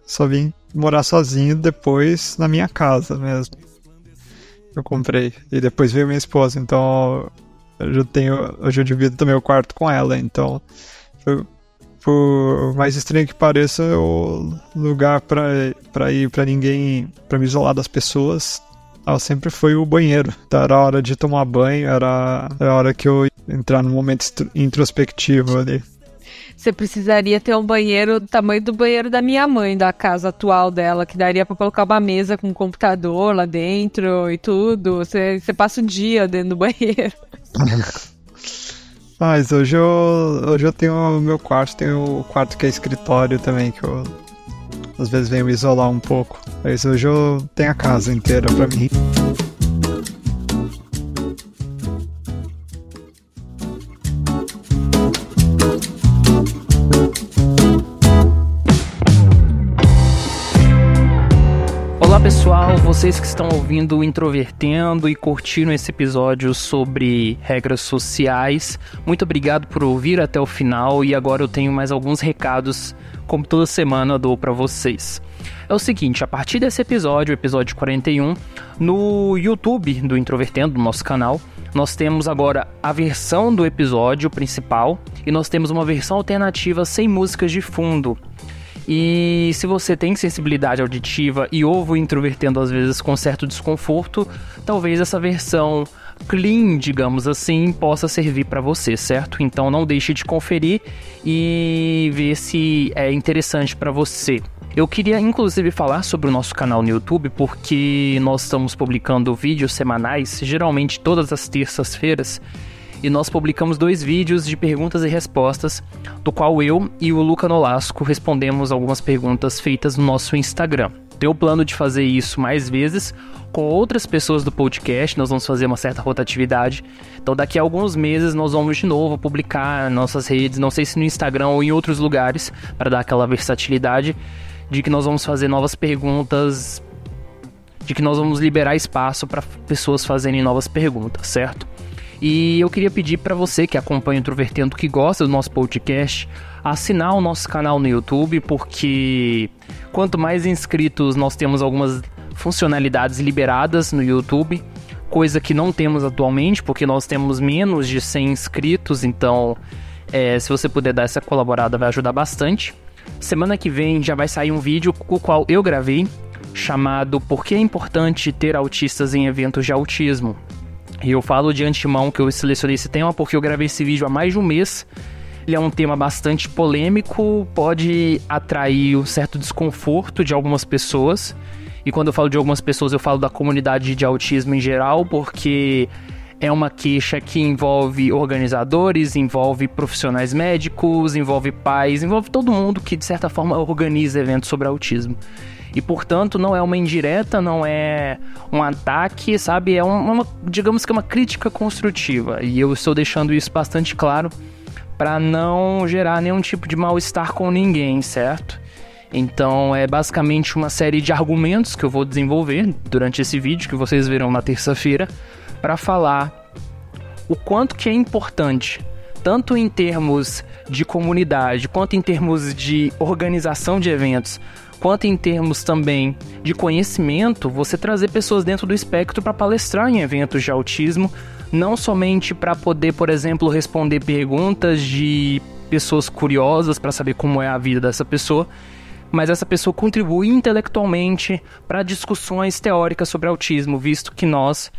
Só vim morar sozinho depois na minha casa mesmo. Eu comprei. E depois veio minha esposa, então... Hoje eu, tenho... Hoje eu divido também o quarto com ela, então... Foi... Por mais estranho que pareça, o lugar pra, pra ir pra ninguém, pra me isolar das pessoas, sempre foi o banheiro. Então era a hora de tomar banho, era a hora que eu ia entrar num momento introspectivo ali. Você precisaria ter um banheiro do tamanho do banheiro da minha mãe, da casa atual dela, que daria pra colocar uma mesa com um computador lá dentro e tudo. Você, você passa o dia dentro do banheiro. Mas hoje eu, hoje eu tenho o meu quarto, tenho o quarto que é escritório também, que eu às vezes venho me isolar um pouco. Mas hoje eu tenho a casa inteira pra mim. Pessoal, vocês que estão ouvindo o Introvertendo e curtindo esse episódio sobre regras sociais, muito obrigado por ouvir até o final, e agora eu tenho mais alguns recados, como toda semana eu dou para vocês. É o seguinte, a partir desse episódio, episódio quarenta e um, no YouTube do Introvertendo, do nosso canal, nós temos agora a versão do episódio principal e nós temos uma versão alternativa sem músicas de fundo. E se você tem sensibilidade auditiva e ouve o Introvertendo às vezes com certo desconforto, talvez essa versão clean, digamos assim, possa servir para você, certo? Então não deixe de conferir e ver se é interessante para você. Eu queria inclusive falar sobre o nosso canal no YouTube, porque nós estamos publicando vídeos semanais, geralmente todas as terças-feiras, e nós publicamos dois vídeos de perguntas e respostas, do qual eu e o Luca Nolasco respondemos algumas perguntas feitas no nosso Instagram. Tenho o plano de fazer isso mais vezes com outras pessoas do podcast, nós vamos fazer uma certa rotatividade. Então daqui a alguns meses nós vamos de novo publicar nossas redes, não sei se no Instagram ou em outros lugares, para dar aquela versatilidade de que nós vamos fazer novas perguntas, de que nós vamos liberar espaço para pessoas fazerem novas perguntas, certo? E eu queria pedir para você que acompanha o Introvertendo, que gosta do nosso podcast, assinar o nosso canal no YouTube, porque quanto mais inscritos nós temos algumas funcionalidades liberadas no YouTube, coisa que não temos atualmente, porque nós temos menos de cem inscritos, então é, se você puder dar essa colaborada vai ajudar bastante. Semana que vem já vai sair um vídeo com o qual eu gravei, chamado Por que é importante ter autistas em eventos de autismo? E eu falo de antemão que eu selecionei esse tema porque eu gravei esse vídeo há mais de um mês Ele é um tema bastante polêmico, pode atrair um certo desconforto de algumas pessoas. E quando eu falo de algumas pessoas, eu falo da comunidade de autismo em geral, porque é uma queixa que envolve organizadores, envolve profissionais médicos, envolve pais, envolve todo mundo que, de certa forma, organiza eventos sobre autismo. E, portanto, não é uma indireta, não é um ataque, sabe? É uma, digamos que é uma crítica construtiva. E eu estou deixando isso bastante claro para não gerar nenhum tipo de mal-estar com ninguém, certo? Então, é basicamente uma série de argumentos que eu vou desenvolver durante esse vídeo, que vocês verão na terça-feira, para falar o quanto que é importante, tanto em termos de comunidade, quanto em termos de organização de eventos, quanto em termos também de conhecimento, você trazer pessoas dentro do espectro para palestrar em eventos de autismo, não somente para poder, por exemplo, responder perguntas de pessoas curiosas para saber como é a vida dessa pessoa, mas essa pessoa contribui intelectualmente para discussões teóricas sobre autismo, visto que nós,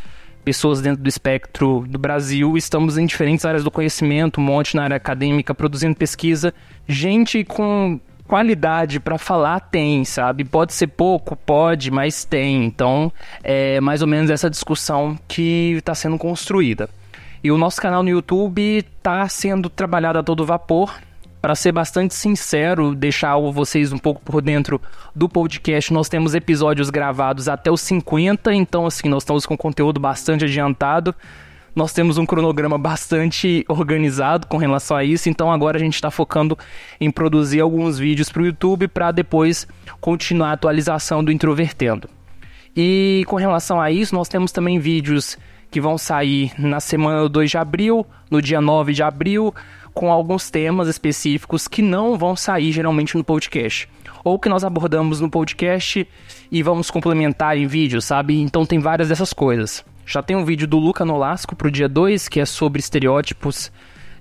pessoas dentro do espectro do Brasil, estamos em diferentes áreas do conhecimento, um monte na área acadêmica, produzindo pesquisa, gente com qualidade para falar tem, sabe? Pode ser pouco, pode, mas tem. Então, é mais ou menos essa discussão que está sendo construída. E o nosso canal no YouTube está sendo trabalhado a todo vapor. Para ser bastante sincero, deixar vocês um pouco por dentro do podcast, nós temos episódios gravados até os cinquenta, então, assim, nós estamos com conteúdo bastante adiantado. Nós temos um cronograma bastante organizado com relação a isso, então agora a gente está focando em produzir alguns vídeos para o YouTube para depois continuar a atualização do Introvertendo. E com relação a isso, nós temos também vídeos que vão sair na semana dois de abril, no dia nove de abril, com alguns temas específicos que não vão sair geralmente no podcast, ou que nós abordamos no podcast e vamos complementar em vídeo, sabe? Então tem várias dessas coisas. Já tem um vídeo do Luca Nolasco pro dia dois, que é sobre estereótipos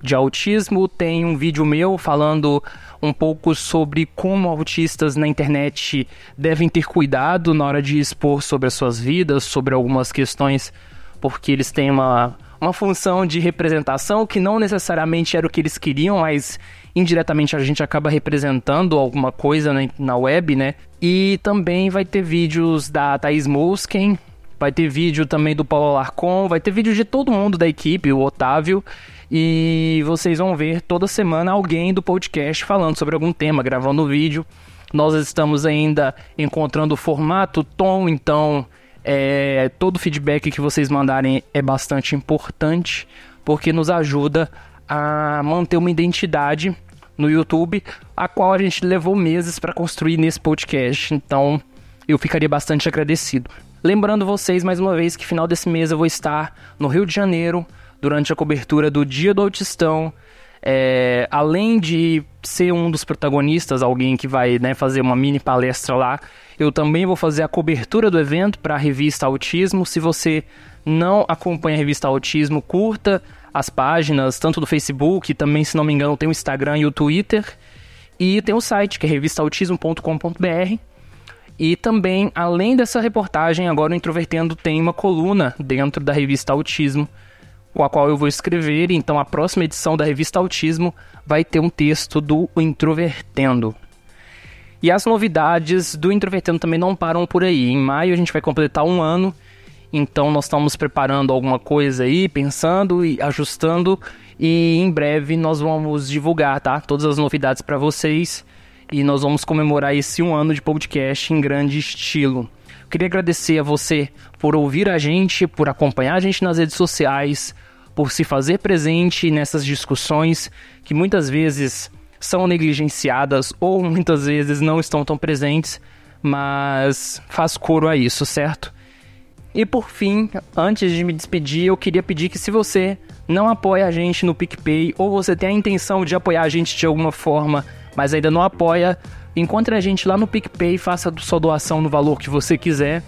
de autismo. Tem um vídeo meu falando um pouco sobre como autistas na internet devem ter cuidado na hora de expor sobre as suas vidas, sobre algumas questões, porque eles têm uma, uma função de representação que não necessariamente era o que eles queriam, mas indiretamente a gente acaba representando alguma coisa na, na web, né? E também vai ter vídeos da Thaís Mösken, vai ter vídeo também do Paulo Alarcón, vai ter vídeo de todo mundo da equipe, o Otávio. E vocês vão ver toda semana alguém do podcast falando sobre algum tema, gravando vídeo. Nós estamos ainda encontrando o formato, o tom, então é, todo o feedback que vocês mandarem é bastante importante, porque nos ajuda a manter uma identidade no YouTube, a qual a gente levou meses para construir nesse podcast. Então eu ficaria bastante agradecido. Lembrando vocês, mais uma vez, que final desse mês eu vou estar no Rio de Janeiro durante a cobertura do Dia do Autistão. É, além de ser um dos protagonistas, alguém que vai, né, fazer uma mini palestra lá, eu também vou fazer a cobertura do evento para a Revista Autismo. Se você não acompanha a Revista Autismo, curta as páginas, tanto do Facebook, também, se não me engano, tem o Instagram e o Twitter. E tem o site, que é revista autismo ponto com ponto b r. E também, além dessa reportagem, agora o Introvertendo tem uma coluna dentro da Revista Autismo, com a qual eu vou escrever. Então, a próxima edição da Revista Autismo vai ter um texto do Introvertendo. E as novidades do Introvertendo também não param por aí. Em maio a gente vai completar um ano, então nós estamos preparando alguma coisa aí, pensando e ajustando. E em breve nós vamos divulgar, tá? Todas as novidades para vocês. E nós vamos comemorar esse um ano de podcast em grande estilo. Eu queria agradecer a você por ouvir a gente, por acompanhar a gente nas redes sociais, por se fazer presente nessas discussões que muitas vezes são negligenciadas ou muitas vezes não estão tão presentes, mas faz coro a isso, certo? E por fim, antes de me despedir, eu queria pedir que, se você não apoia a gente no PicPay ou você tem a intenção de apoiar a gente de alguma forma, mas ainda não apoia, encontre a gente lá no PicPay, faça sua doação no valor que você quiser,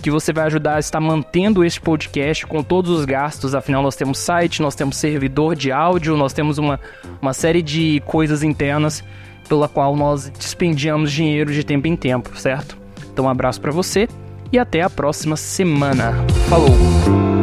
que você vai ajudar a estar mantendo este podcast com todos os gastos. Afinal, nós temos site, nós temos servidor de áudio, nós temos uma, uma série de coisas internas pela qual nós dispendiamos dinheiro de tempo em tempo, certo? Então, um abraço para você e até a próxima semana. Falou!